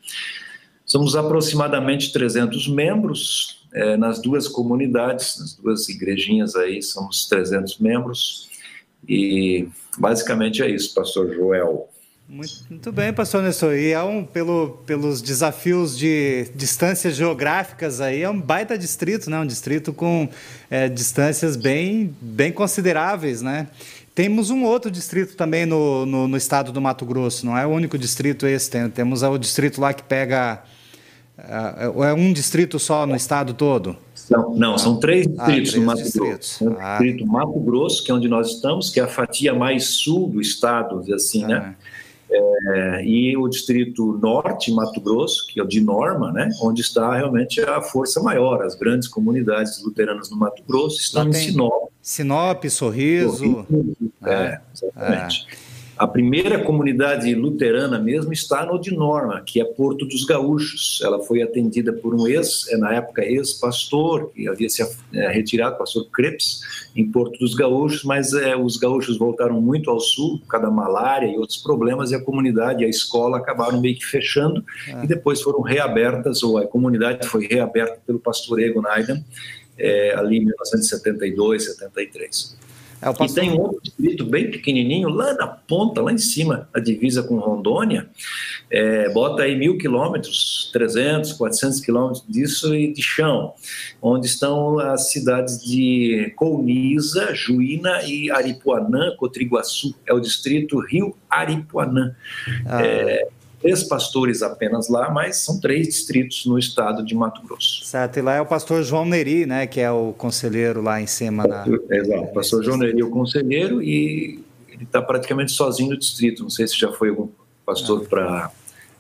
Somos aproximadamente trezentos membros é, nas duas comunidades, nas duas igrejinhas aí, somos trezentos membros. E basicamente é isso, pastor Joel. Muito, muito bem, pastor Nestor. E é um, pelo, pelos desafios de distâncias geográficas aí, é um baita distrito, né? Um distrito com é, distâncias bem, bem consideráveis, né? Temos um outro distrito também no, no, no estado do Mato Grosso, não é o único distrito esse, tem, temos o distrito lá que pega... É um distrito só no estado todo? Não, não, são três distritos ah, no Mato distritos. Grosso. Ah. O distrito Mato Grosso, que é onde nós estamos, que é a fatia mais sul do estado, assim, ah. né? É, e o distrito norte, Mato Grosso, que é o de Norma, né? Onde está realmente a força maior, as grandes comunidades luteranas no Mato Grosso estão em Sinop. Sinop, Sorriso. Sorriso. Ah. É, exatamente. Ah. A primeira comunidade luterana mesmo está no de Norma, que é Porto dos Gaúchos. Ela foi atendida por um ex, na época ex-pastor, que havia se retirado, pastor Krebs, em Porto dos Gaúchos, mas é, os gaúchos voltaram muito ao sul, por causa da malária e outros problemas, e a comunidade e a escola acabaram meio que fechando, é. e depois foram reabertas, ou a comunidade foi reaberta pelo pastor Egon Aidam, é, ali em mil novecentos e setenta e dois, setenta e três. É, e tem um outro distrito bem pequenininho, lá na ponta, lá em cima, a divisa com Rondônia, é, bota aí mil quilômetros, trezentos, quatrocentos quilômetros disso e de chão, onde estão as cidades de Colniza, Juína e Aripuanã, Cotriguaçu, é o distrito Rio Aripuanã. Ah. É, três pastores apenas lá, mas são três distritos no estado de Mato Grosso. Certo, e lá é o pastor João Neri, né, que é o conselheiro lá em cima. Na... Exato, o pastor João Neri é o conselheiro e ele está praticamente sozinho no distrito, não sei se já foi algum pastor para...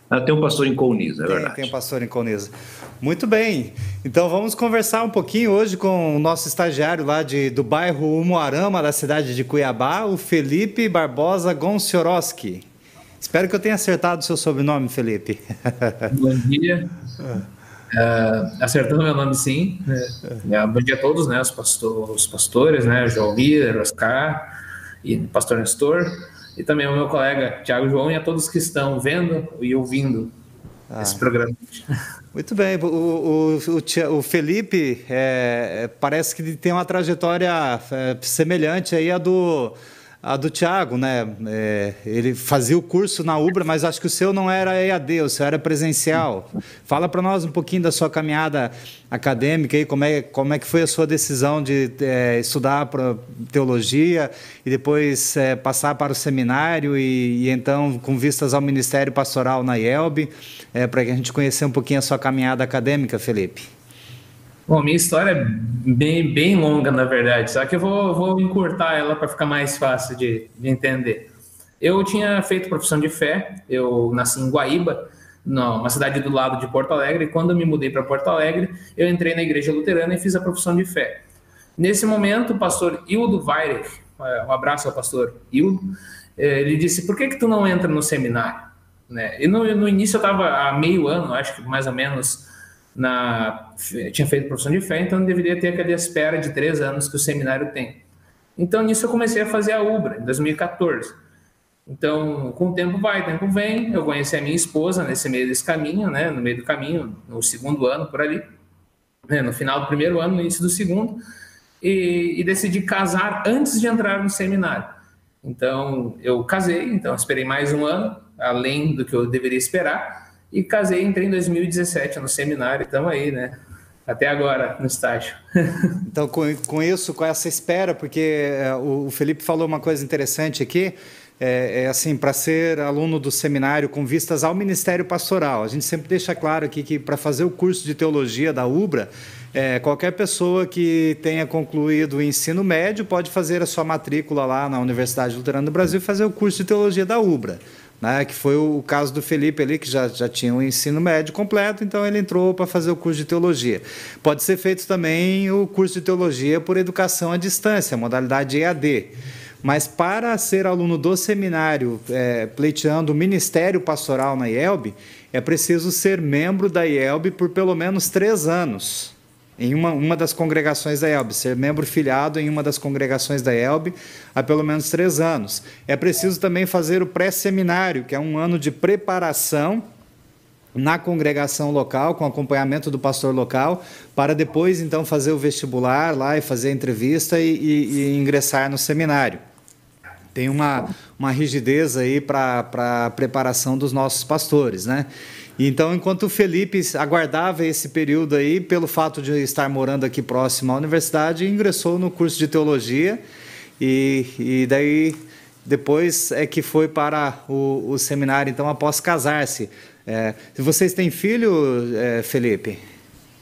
Ah, tem um pastor em Colniza, é tem, verdade. Tem um pastor em Colniza. Muito bem, então vamos conversar um pouquinho hoje com o nosso estagiário lá de, do bairro Umuarama, da cidade de Cuiabá, o Felipe Barbosa Gonciorowski. Espero que eu tenha acertado o seu sobrenome, Felipe. Bom dia. Uh, acertando meu nome, sim. Uh, bom dia a todos, né? Os, pastor, os pastores, né? João Líder, Oscar e o pastor Nestor. E também o meu colega Thiago João e a todos que estão vendo e ouvindo ah. esse programa. Muito bem. O, o, o Felipe é, parece que tem uma trajetória semelhante aí à do, à do Thiago, né? É, ele fazia o curso na Ubra, mas acho que o seu não era E A D, o seu era presencial. Fala para nós um pouquinho da sua caminhada acadêmica e como é, como é que foi a sua decisão de é, estudar para teologia e depois é, passar para o seminário e, e então com vistas ao Ministério Pastoral na I E L B, é, para que a gente conhecer um pouquinho a sua caminhada acadêmica, Felipe. Bom, minha história é bem, bem longa, na verdade, só que eu vou, vou encurtar ela para ficar mais fácil de, de entender. Eu tinha feito profissão de fé, eu nasci em Guaíba, uma cidade do lado de Porto Alegre, e quando eu me mudei para Porto Alegre, eu entrei na igreja luterana e fiz a profissão de fé. Nesse momento, o pastor Hildo Weirich, um abraço ao pastor Hildo, ele disse, por que que tu não entra no seminário? Né? E no, no início eu estava há meio ano, acho que mais ou menos, na, tinha feito profissão de fé, então eu deveria ter aquela espera de três anos que o seminário tem. Então nisso eu comecei a fazer a Ubra, em dois mil e quatorze. Então, com o tempo vai, o tempo vem. Eu conheci a minha esposa nesse meio desse caminho, né? No meio do caminho, no segundo ano, por ali, né? No final do primeiro ano, no início do segundo, e, e decidi casar antes de entrar no seminário. Então, eu casei, então esperei mais um ano, além do que eu deveria esperar, e casei, entrei em dois mil e dezessete no seminário, então aí, né? Até agora, no estágio. Então, com, com isso, com essa espera, porque é, o, o Felipe falou uma coisa interessante aqui. É, é assim, para ser aluno do seminário com vistas ao Ministério Pastoral, a gente sempre deixa claro aqui que para fazer o curso de teologia da Ubra, é, qualquer pessoa que tenha concluído o ensino médio pode fazer a sua matrícula lá na Universidade Luterana do Brasil e fazer o curso de teologia da Ubra, né? Que foi o caso do Felipe ali, que já, já tinha o ensino médio completo, então ele entrou para fazer o curso de teologia. Pode ser feito também o curso de teologia por educação à distância, modalidade E A D. Mas para ser aluno do seminário, é, pleiteando o Ministério Pastoral na I E L B, é preciso ser membro da I E L B por pelo menos três anos, em uma, uma das congregações da I E L B, ser membro filiado em uma das congregações da I E L B há pelo menos três anos. É preciso também fazer o pré-seminário, que é um ano de preparação na congregação local, com acompanhamento do pastor local, para depois, então, fazer o vestibular lá e fazer a entrevista e, e, e ingressar no seminário. Tem uma, uma rigidez aí para a preparação dos nossos pastores, né? Então, enquanto o Felipe aguardava esse período aí, pelo fato de estar morando aqui próximo à universidade, ingressou no curso de teologia e, e daí depois é que foi para o, o seminário, então, após casar-se. É, vocês têm filho, é, Felipe?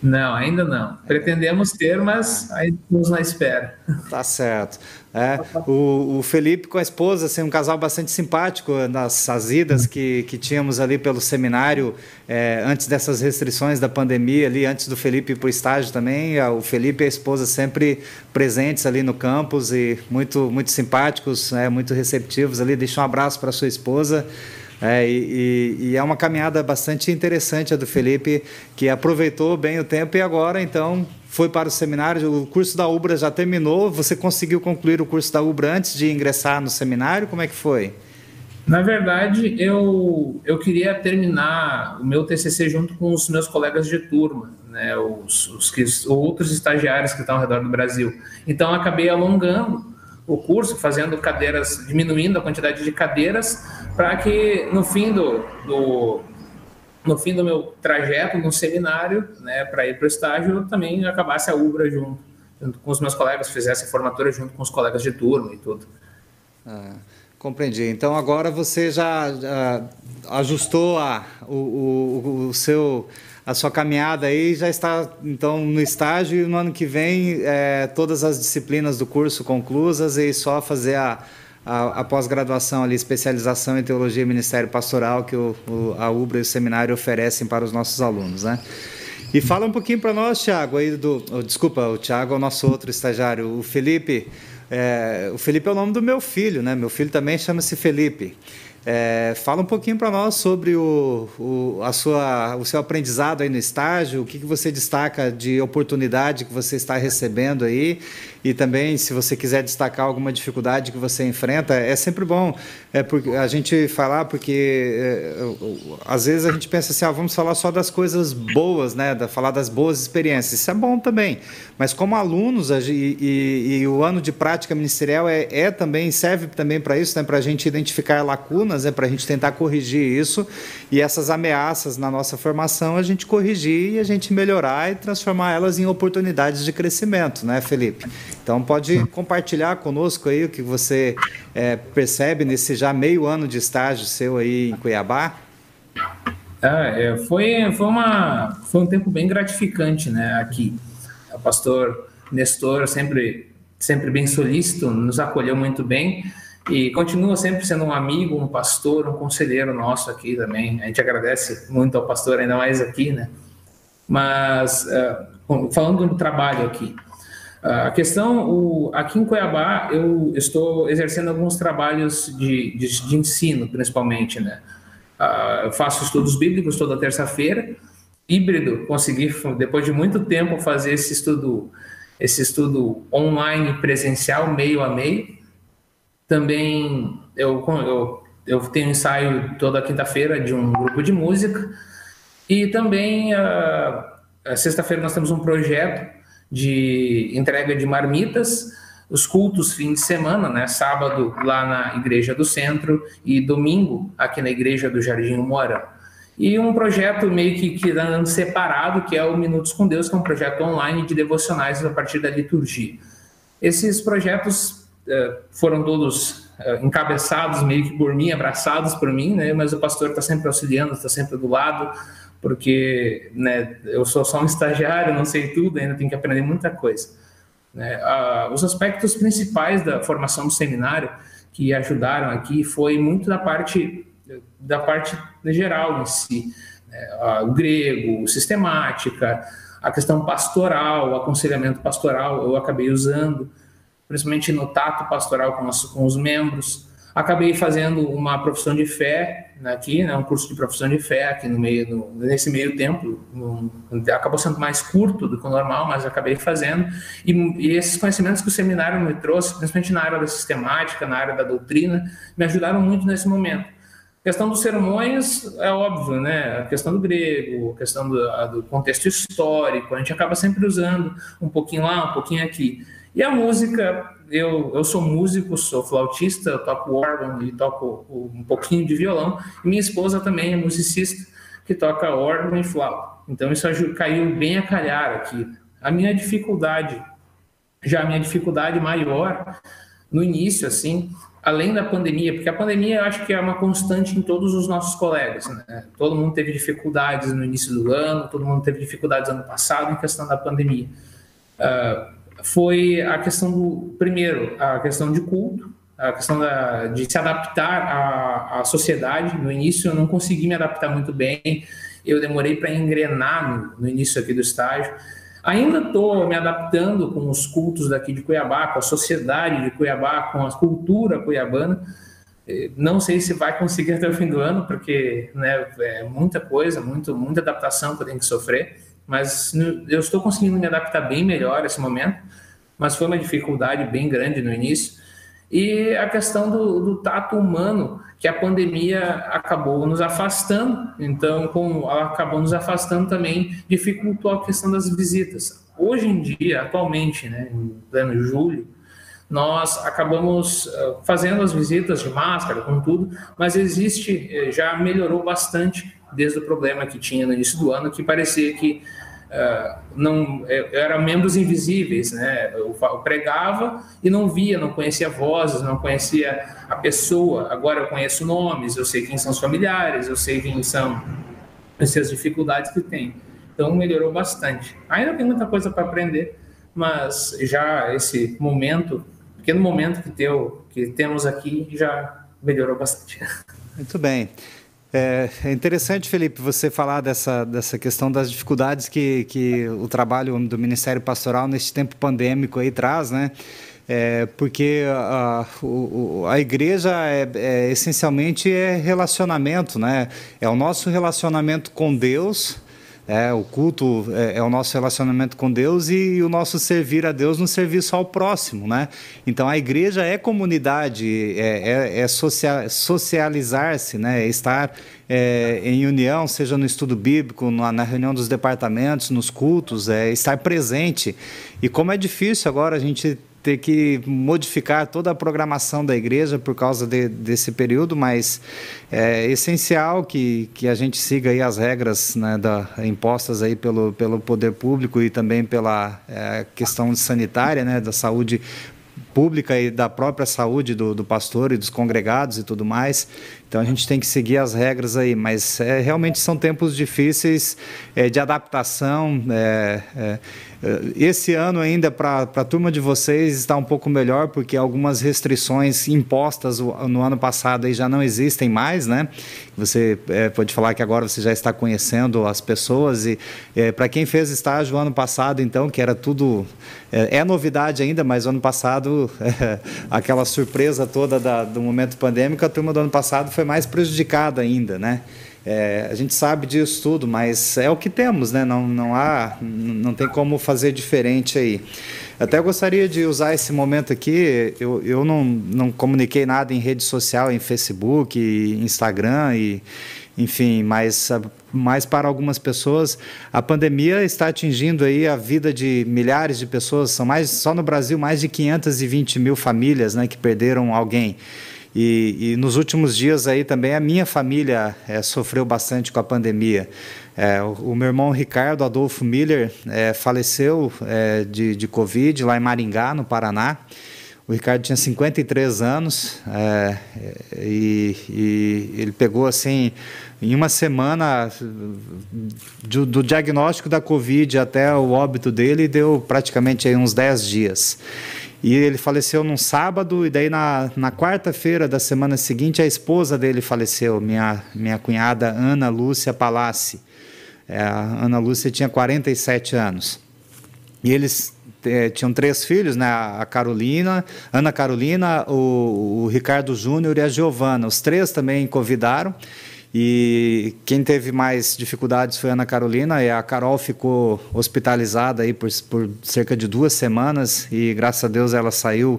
Não, ainda não. Pretendemos ter, mas ainda estamos na espera. Tá certo. É, o, o Felipe com a esposa, assim, um casal bastante simpático nas as idas que, que tínhamos ali pelo seminário, é, antes dessas restrições da pandemia, ali, antes do Felipe ir para o estágio também. O Felipe e a esposa sempre presentes ali no campus e muito, muito simpáticos, é, muito receptivos ali. Deixa um abraço para a sua esposa. É, e, e é uma caminhada bastante interessante a do Felipe, que aproveitou bem o tempo e agora, então, foi para o seminário. O curso da Ubra já terminou, você conseguiu concluir o curso da Ubra antes de ingressar no seminário? Como é que foi? Na verdade, eu, eu queria terminar o meu T C C junto com os meus colegas de turma, né, os, os que, outros estagiários que estão ao redor do Brasil. Então, eu acabei alongando o curso, fazendo cadeiras, diminuindo a quantidade de cadeiras, para que no fim do, do, no fim do meu trajeto no seminário, né, para ir para o estágio, eu também acabasse a Ubra junto, junto com os meus colegas, fizesse a formatura junto com os colegas de turma e tudo. Ah, compreendi. Então agora você já, já ajustou a, o, o, o seu... a sua caminhada aí já está, então, no estágio e no ano que vem é, todas as disciplinas do curso conclusas e só fazer a, a, a pós-graduação ali, especialização em Teologia e Ministério Pastoral que o, o, a Ubra e o Seminário oferecem para os nossos alunos, né? E fala um pouquinho para nós, Thiago, aí do... Oh, desculpa, o Thiago é o nosso outro estagiário, o Felipe. É, o Felipe é o nome do meu filho, né? Meu filho também chama-se Felipe. É, fala um pouquinho para nós sobre o, o, a sua, o seu aprendizado aí no estágio, o que, que você destaca de oportunidade que você está recebendo aí, e também se você quiser destacar alguma dificuldade que você enfrenta. É sempre bom é, porque a gente falar, porque é, às vezes a gente pensa assim, ah, vamos falar só das coisas boas, né? Da, falar das boas experiências, isso é bom também, mas como alunos a, e, e, e o ano de prática ministerial é, é também, serve também para isso, né? Para a gente identificar lacunas, é para a gente tentar corrigir isso, e essas ameaças na nossa formação a gente corrigir e a gente melhorar e transformar elas em oportunidades de crescimento, né, Felipe? Então pode compartilhar conosco aí o que você é, percebe nesse já meio ano de estágio seu aí em Cuiabá. Ah, é, foi, foi, uma, foi um tempo bem gratificante, né, aqui. O pastor Nestor sempre, sempre bem solícito, nos acolheu muito bem, e continua sempre sendo um amigo, um pastor, um conselheiro nosso aqui também. A gente agradece muito ao pastor, ainda mais aqui, né? Mas, uh, falando do trabalho aqui, uh, a questão, o, aqui em Cuiabá, eu estou exercendo alguns trabalhos de, de, de ensino, principalmente, né? Uh, eu faço estudos bíblicos toda terça-feira, híbrido, consegui, depois de muito tempo, fazer esse estudo, esse estudo online presencial, meio a meio. Também eu, eu, eu tenho ensaio toda quinta-feira de um grupo de música, e também a, a sexta-feira nós temos um projeto de entrega de marmitas, os cultos fim de semana, né? Sábado lá na Igreja do Centro e domingo aqui na Igreja do Jardim Mourão. E um projeto meio que, que andando separado, que é o Minutos com Deus, que é um projeto online de devocionais a partir da liturgia. Esses projetos foram todos encabeçados meio que por mim, abraçados por mim, né? Mas o pastor está sempre auxiliando, está sempre do lado, porque, né, eu sou só um estagiário, não sei tudo, ainda tenho que aprender muita coisa, né? Ah, os aspectos principais da formação do seminário que ajudaram aqui foi muito da parte, da parte geral em si, ah, o grego, sistemática, a questão pastoral, o aconselhamento pastoral eu acabei usando, principalmente no tato pastoral com os, com os membros. Acabei fazendo uma profissão de fé aqui, né, um curso de profissão de fé aqui no meio, no, nesse meio tempo. Um, acabou sendo mais curto do que o normal, mas acabei fazendo. E, e esses conhecimentos que o seminário me trouxe, principalmente na área da sistemática, na área da doutrina, me ajudaram muito nesse momento. A questão dos sermões é óbvio, né? A questão do grego, a questão do, a, do contexto histórico, a gente acaba sempre usando um pouquinho lá, um pouquinho aqui. E a música, eu, eu sou músico, sou flautista, eu toco órgão e toco um pouquinho de violão, e minha esposa também é musicista, que toca órgão e flauta. Então isso caiu bem a calhar aqui. A minha dificuldade, já a minha dificuldade maior no início, assim, além da pandemia, porque a pandemia eu acho que é uma constante em todos os nossos colegas, né? Todo mundo teve dificuldades no início do ano, todo mundo teve dificuldades ano passado em questão da pandemia. Uh, foi a questão do, primeiro, a questão de culto, a questão da, de se adaptar à, à sociedade. No início eu não consegui me adaptar muito bem, eu demorei para engrenar no, no início aqui do estágio. Ainda estou me adaptando com os cultos daqui de Cuiabá, com a sociedade de Cuiabá, com a cultura cuiabana. Não sei se vai conseguir até o fim do ano, porque, né, é muita coisa, muito, muita adaptação que eu tenho que sofrer. Mas eu estou conseguindo me adaptar bem melhor nesse momento, mas foi uma dificuldade bem grande no início. E a questão do, do tato humano, que a pandemia acabou nos afastando, então, como ela acabou nos afastando também, dificultou a questão das visitas. Hoje em dia, atualmente, né, em pleno julho, nós acabamos fazendo as visitas de máscara, com tudo, mas existe, já melhorou bastante desde o problema que tinha no início do ano, que parecia que uh, não, eram membros invisíveis, né? Eu, eu pregava e não via, não conhecia vozes, não conhecia a pessoa. Agora eu conheço nomes, eu sei quem são os familiares, eu sei quem são essas dificuldades que tem. Então melhorou bastante. Ainda tem muita coisa para aprender, mas já esse momento, pequeno momento que, teu, que temos aqui, já melhorou bastante. Muito bem. É interessante, Felipe, você falar dessa, dessa questão das dificuldades que, que o trabalho do Ministério Pastoral neste tempo pandêmico aí traz, né? É, porque a, a, a igreja é, é, essencialmente é relacionamento, né? É o nosso relacionamento com Deus, é, o culto é, é o nosso relacionamento com Deus e, e o nosso servir a Deus no serviço ao próximo, né? Então a igreja é comunidade, é, é, é social, socializar-se, né? É estar É, em união, seja no estudo bíblico, na, na reunião dos departamentos, nos cultos, é estar presente. E como é difícil agora a gente ter que modificar toda a programação da igreja por causa de, desse período, mas é essencial que, que a gente siga aí as regras, né, da, impostas aí pelo, pelo poder público e também pela é, questão sanitária, né, da saúde pública e da própria saúde do, do pastor e dos congregados e tudo mais. Então, a gente tem que seguir as regras aí, mas é, realmente são tempos difíceis é, de adaptação. É, é, esse ano ainda, para a turma de vocês, está um pouco melhor, porque algumas restrições impostas no ano passado aí já não existem mais, né? Você é, pode falar que agora você já está conhecendo as pessoas. E é, para quem fez estágio ano passado, então, que era tudo... É, é novidade ainda, mas ano passado, é, aquela surpresa toda da, do momento pandêmico, a turma do ano passado foi... foi mais prejudicada ainda, né? É, a gente sabe disso tudo, mas é o que temos, né? Não, não há, não tem como fazer diferente aí. Até gostaria de usar esse momento aqui, eu, eu não, não comuniquei nada em rede social, em Facebook, Instagram e... Enfim, mas, mas para algumas pessoas, a pandemia está atingindo aí a vida de milhares de pessoas. São mais, só no Brasil, mais de quinhentas e vinte mil famílias, né, que perderam alguém. E, e nos últimos dias aí também a minha família é, sofreu bastante com a pandemia. É, o, o meu irmão Ricardo Adolfo Miller é, faleceu é, de, de Covid lá em Maringá, no Paraná. O Ricardo tinha cinquenta e três anos é, e, e ele pegou, assim, em uma semana, do, do diagnóstico da Covid até o óbito dele, deu praticamente aí uns dez dias. E ele faleceu num sábado, e daí na, na quarta-feira da semana seguinte, a esposa dele faleceu, minha, minha cunhada Ana Lúcia Palassi. É, a Ana Lúcia tinha quarenta e sete anos. E eles... tinham três filhos, né? A Carolina, Ana Carolina, o, o Ricardo Júnior e a Giovana. Os três também convidaram. E quem teve mais dificuldades foi a Ana Carolina, e a Carol ficou hospitalizada aí por, por cerca de duas semanas, e graças a Deus ela saiu,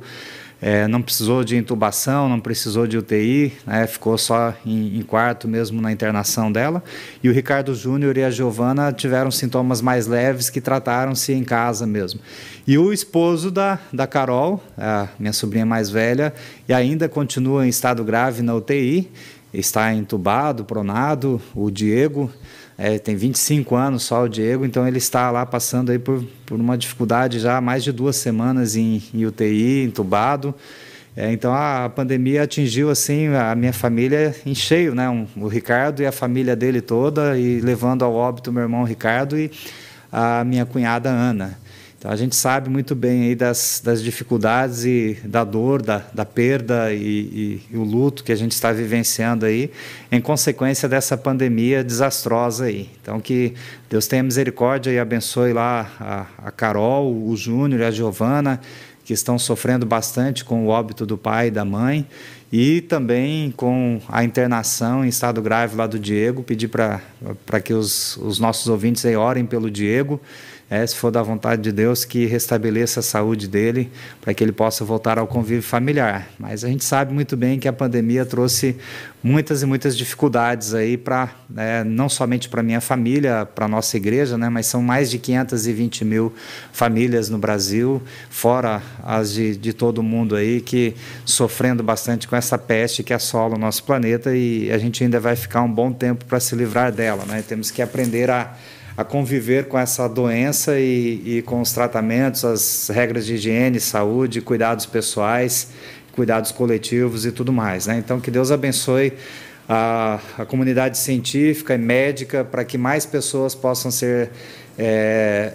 é, não precisou de intubação, não precisou de U T I, né? Ficou só em, em quarto mesmo na internação dela. E o Ricardo Júnior e a Giovana tiveram sintomas mais leves, que trataram-se em casa mesmo. E o esposo da, da Carol, a minha sobrinha mais velha, e ainda continua em estado grave na U T I, está entubado, pronado. O Diego, é, tem vinte e cinco anos só o Diego, então ele está lá passando aí por, por uma dificuldade já há mais de duas semanas em, em U T I, entubado. É, então a pandemia atingiu assim a minha família em cheio, né? Um, o Ricardo e a família dele toda, e levando ao óbito meu irmão Ricardo e a minha cunhada Ana. Então, a gente sabe muito bem aí das, das dificuldades e da dor, da, da perda e, e, e o luto que a gente está vivenciando aí, em consequência dessa pandemia desastrosa aí. Então, que Deus tenha misericórdia e abençoe lá a, a Carol, o Júnior e a Giovana, que estão sofrendo bastante com o óbito do pai e da mãe, e também com a internação em estado grave lá do Diego. Pedir para que os, os nossos ouvintes aí orem pelo Diego. É, se for da vontade de Deus, que restabeleça a saúde dele, para que ele possa voltar ao convívio familiar. Mas a gente sabe muito bem que a pandemia trouxe muitas e muitas dificuldades aí, pra, é, não somente para a minha família, para a nossa igreja, né, mas são mais de quinhentas e vinte mil famílias no Brasil, fora as de, de todo mundo aí, que sofrendo bastante com essa peste que assola o nosso planeta, e a gente ainda vai ficar um bom tempo para se livrar dela, né? Temos que aprender a a conviver com essa doença e, e com os tratamentos, as regras de higiene, saúde, cuidados pessoais, cuidados coletivos e tudo mais, né? Então, que Deus abençoe a, a comunidade científica e médica, para que mais pessoas possam ser é,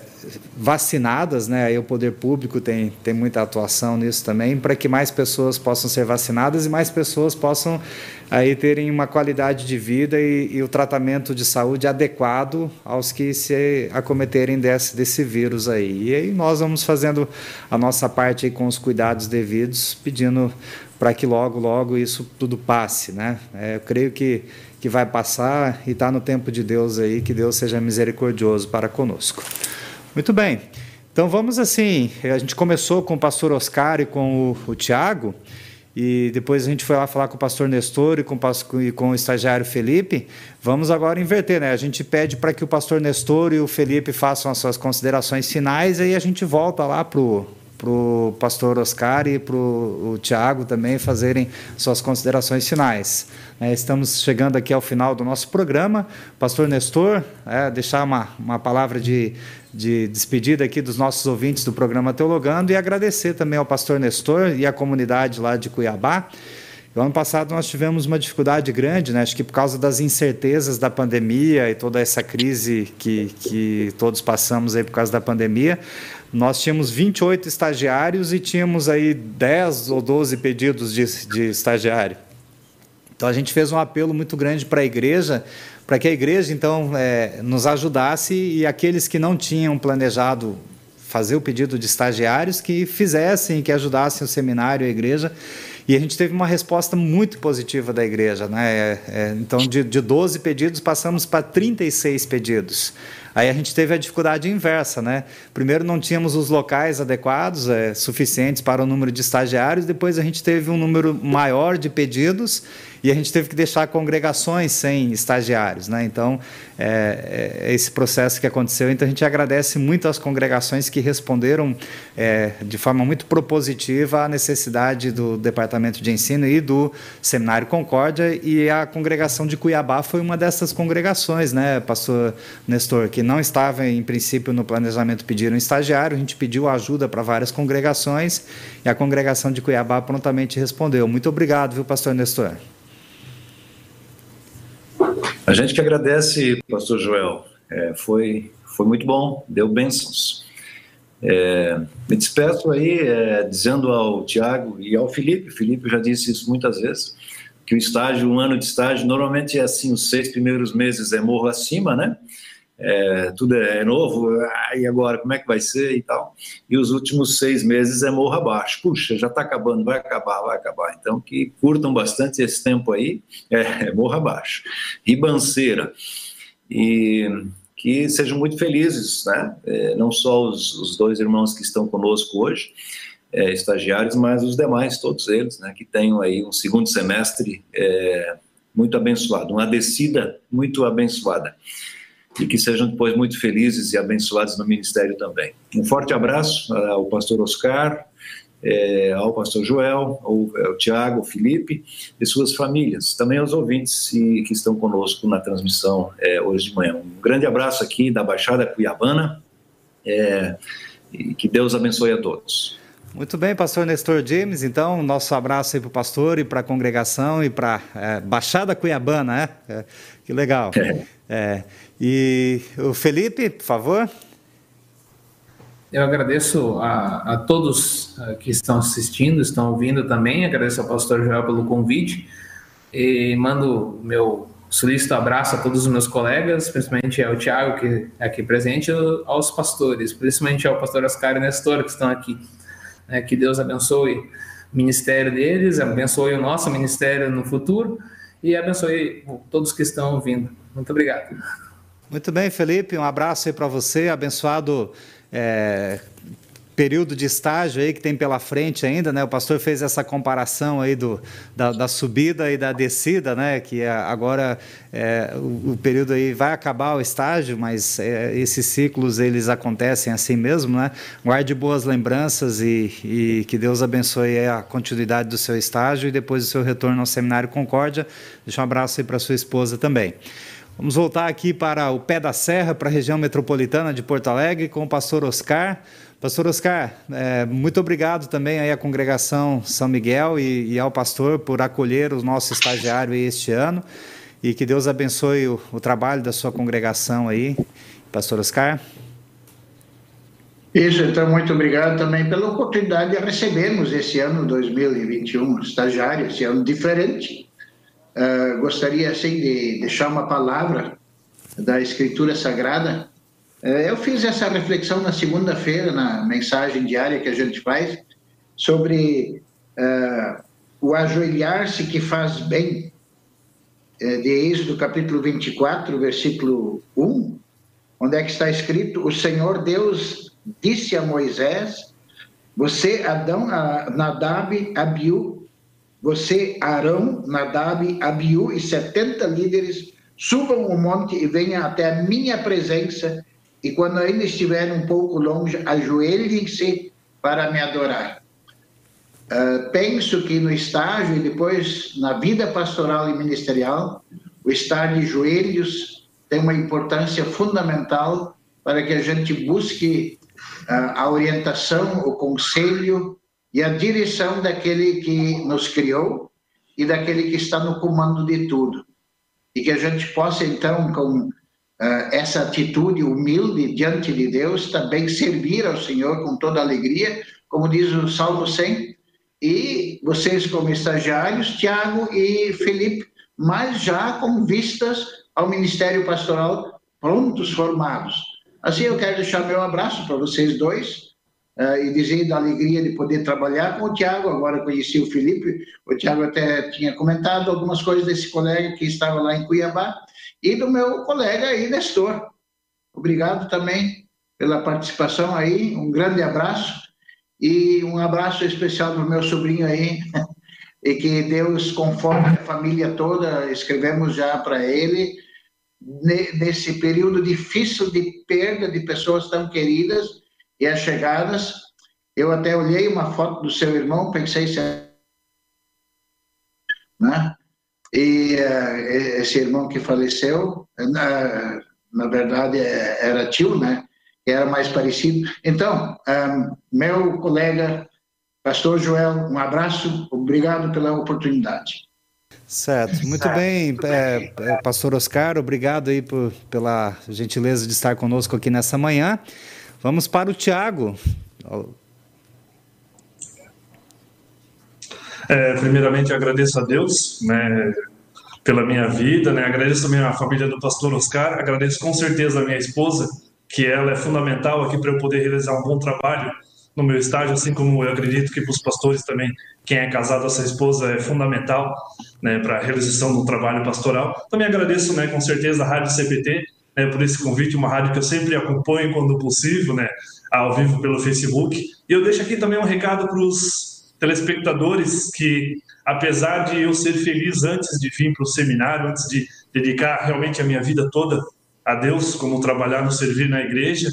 vacinadas, né? Aí o poder público tem, tem muita atuação nisso também, para que mais pessoas possam ser vacinadas e mais pessoas possam aí terem uma qualidade de vida e, e o tratamento de saúde adequado aos que se acometerem desse, desse vírus aí. E aí nós vamos fazendo a nossa parte aí com os cuidados devidos, pedindo para que logo, logo isso tudo passe, né? É, eu creio que que vai passar e está no tempo de Deus aí, que Deus seja misericordioso para conosco. Muito bem, então vamos assim, a gente começou com o pastor Oscar e com o, o Thiago, e depois a gente foi lá falar com o pastor Nestor e com, e com o estagiário Felipe. Vamos agora inverter, né? A gente pede para que o pastor Nestor e o Felipe façam as suas considerações finais, aí a gente volta lá para o para o pastor Oscar e para o Thiago também fazerem suas considerações finais. É, estamos chegando aqui ao final do nosso programa. Pastor Nestor, é, deixar uma, uma palavra de, de despedida aqui dos nossos ouvintes do programa Teologando e agradecer também ao pastor Nestor e à comunidade lá de Cuiabá. No ano passado nós tivemos uma dificuldade grande, né? Acho que por causa das incertezas da pandemia e toda essa crise que, que todos passamos aí por causa da pandemia, nós tínhamos vinte e oito estagiários e tínhamos aí dez ou doze pedidos de, de estagiário. Então, a gente fez um apelo muito grande para a igreja, para que a igreja, então, é, nos ajudasse e aqueles que não tinham planejado fazer o pedido de estagiários, que fizessem, que ajudassem o seminário, a igreja. E a gente teve uma resposta muito positiva da igreja, né? É, então, de, de doze pedidos, passamos para trinta e seis pedidos. Aí a gente teve a dificuldade inversa, né? Primeiro não tínhamos os locais adequados, é, suficientes para o número de estagiários, depois a gente teve um número maior de pedidos e a gente teve que deixar congregações sem estagiários, né? Então, é, é esse processo que aconteceu. Então, a gente agradece muito às congregações que responderam é, de forma muito propositiva à necessidade do Departamento de Ensino e do Seminário Concórdia, e a congregação de Cuiabá foi uma dessas congregações, né, pastor Nestor, que não estava, em princípio, no planejamento pedir um estagiário. A gente pediu ajuda para várias congregações e a congregação de Cuiabá prontamente respondeu. Muito obrigado, viu, pastor Nestor? A gente que agradece, pastor Joel. É, foi, foi muito bom, deu bênçãos. É, me despeço aí, é, dizendo ao Tiago e ao Felipe, Felipe já disse isso muitas vezes, que o estágio, um ano de estágio, normalmente é assim, os seis primeiros meses é morro acima, né? É, tudo é novo, ah, e agora como é que vai ser e tal, e os últimos seis meses é morro abaixo, puxa, já está acabando, vai acabar, vai acabar, então que curtam bastante esse tempo aí, é, é morro abaixo, ribanceira, e que sejam muito felizes, né? É, não só os, os dois irmãos que estão conosco hoje, é, estagiários, mas os demais, todos eles, né, que tenham aí um segundo semestre é, muito abençoado, uma descida muito abençoada, e que sejam depois muito felizes e abençoados no ministério também. Um forte abraço ao pastor Oscar, ao pastor Joel, ao Tiago, ao Felipe e suas famílias, também aos ouvintes que estão conosco na transmissão hoje de manhã. Um grande abraço aqui da Baixada Cuiabana, e que Deus abençoe a todos. Muito bem, pastor Nestor Dimes, então, nosso abraço aí para o pastor e para a congregação e para é, Baixada Cuiabana, né? Que legal. É. É. E o Felipe, por favor. Eu agradeço a, a todos que estão assistindo, estão ouvindo também, agradeço ao pastor Joel pelo convite e mando meu solícito abraço a todos os meus colegas, principalmente ao Thiago, que é aqui presente, aos pastores, principalmente ao pastor Oscar e Nestor, que estão aqui. É, que Deus abençoe o ministério deles, abençoe o nosso ministério no futuro e abençoe todos que estão ouvindo. Muito obrigado. Muito bem, Felipe, um abraço aí para você, abençoado é, período de estágio aí que tem pela frente ainda, né? O pastor fez essa comparação aí do, da, da subida e da descida, né? Que agora é, o, o período aí vai acabar o estágio, mas é, esses ciclos eles acontecem assim mesmo, né? Guarde boas lembranças e, e que Deus abençoe a continuidade do seu estágio e depois o seu retorno ao Seminário Concórdia. Deixa um abraço aí para sua esposa também. Vamos voltar aqui para o Pé da Serra, para a região metropolitana de Porto Alegre, com o pastor Oscar. Pastor Oscar, é, muito obrigado também aí à congregação São Miguel e, e ao pastor por acolher o nosso estagiário aí este ano, e que Deus abençoe o, o trabalho da sua congregação aí. Pastor Oscar. Isso, então, muito obrigado também pela oportunidade de recebermos esse ano dois mil e vinte e um, estagiário, esse ano diferente. Uh, gostaria, assim, de deixar uma palavra da Escritura Sagrada. Uh, eu fiz essa reflexão na segunda-feira, na mensagem diária que a gente faz, sobre uh, o ajoelhar-se que faz bem, uh, de Êxodo, capítulo vinte e quatro, versículo um, onde é que está escrito: o Senhor Deus disse a Moisés, você, Adão, Nadab, Abiú, você, Arão, Nadab, Abiú e setenta líderes, subam o monte e venham até a minha presença, e quando ainda estiverem um pouco longe, ajoelhem-se para me adorar. Uh, penso que no estágio e depois na vida pastoral e ministerial, o estar de joelhos tem uma importância fundamental para que a gente busque a orientação, o conselho e a direção daquele que nos criou e daquele que está no comando de tudo. E que a gente possa, então, com essa atitude humilde diante de Deus, também servir ao Senhor com toda alegria, como diz o Salmo cem. E vocês, como estagiários, Tiago e Felipe, mas já com vistas ao Ministério Pastoral, prontos, formados. Assim, eu quero deixar meu abraço para vocês dois uh, e dizer da alegria de poder trabalhar com o Thiago. Agora conheci o Felipe, o Thiago até tinha comentado algumas coisas desse colega que estava lá em Cuiabá e do meu colega aí, Nestor. Obrigado também pela participação aí, um grande abraço e um abraço especial para o meu sobrinho aí e que Deus conforme a família toda, escrevemos já para ele, nesse período difícil de perda de pessoas tão queridas e as chegadas. Eu até olhei uma foto do seu irmão, pensei se é, né? E uh, esse irmão que faleceu, na, na verdade era tio, né? Era mais parecido. Então, um, meu colega, pastor João, um abraço, obrigado pela oportunidade. Certo, muito certo. bem, é, é, pastor Oscar, obrigado aí por, pela gentileza de estar conosco aqui nessa manhã. Vamos para o Thiago. É, primeiramente, agradeço a Deus, né, pela minha vida, né, agradeço também a família do pastor Oscar, agradeço com certeza a minha esposa, que ela é fundamental aqui para eu poder realizar um bom trabalho no meu estágio, assim como eu acredito que para os pastores também, quem é casado, essa esposa é fundamental, né, para a realização do trabalho pastoral. Também agradeço, né, com certeza, a Rádio C P T, né, por esse convite, uma rádio que eu sempre acompanho quando possível, né, ao vivo pelo Facebook. E eu deixo aqui também um recado para os telespectadores que, apesar de eu ser feliz antes de vir para o seminário, antes de dedicar realmente a minha vida toda a Deus, como trabalhar no servir na igreja,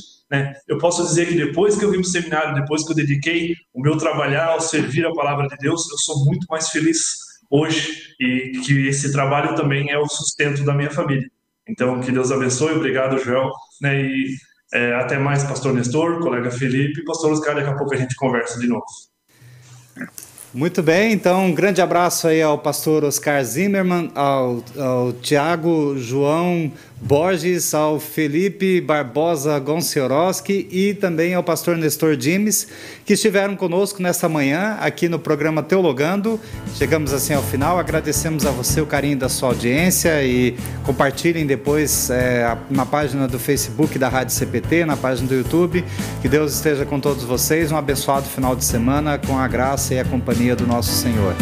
eu posso dizer que depois que eu vim para o seminário, depois que eu dediquei o meu trabalhar ao servir a palavra de Deus, eu sou muito mais feliz hoje e que esse trabalho também é o sustento da minha família. Então, que Deus abençoe, obrigado, Joel, né, e é, até mais, pastor Nestor, colega Felipe, pastor Oscar, daqui a pouco a gente conversa de novo. Muito bem, então um grande abraço aí ao pastor Oscar Zimmermann, ao, ao Thiago João Borges, ao Felipe Barbosa Gonciorowski e também ao pastor Nestor Dimes, que estiveram conosco nesta manhã aqui no programa Teologando. Chegamos assim ao final, agradecemos a você o carinho da sua audiência e compartilhem depois é, na página do Facebook da Rádio C P T, na página do YouTube. Que Deus esteja com todos vocês, um abençoado final de semana com a graça e a companhia do nosso Senhor.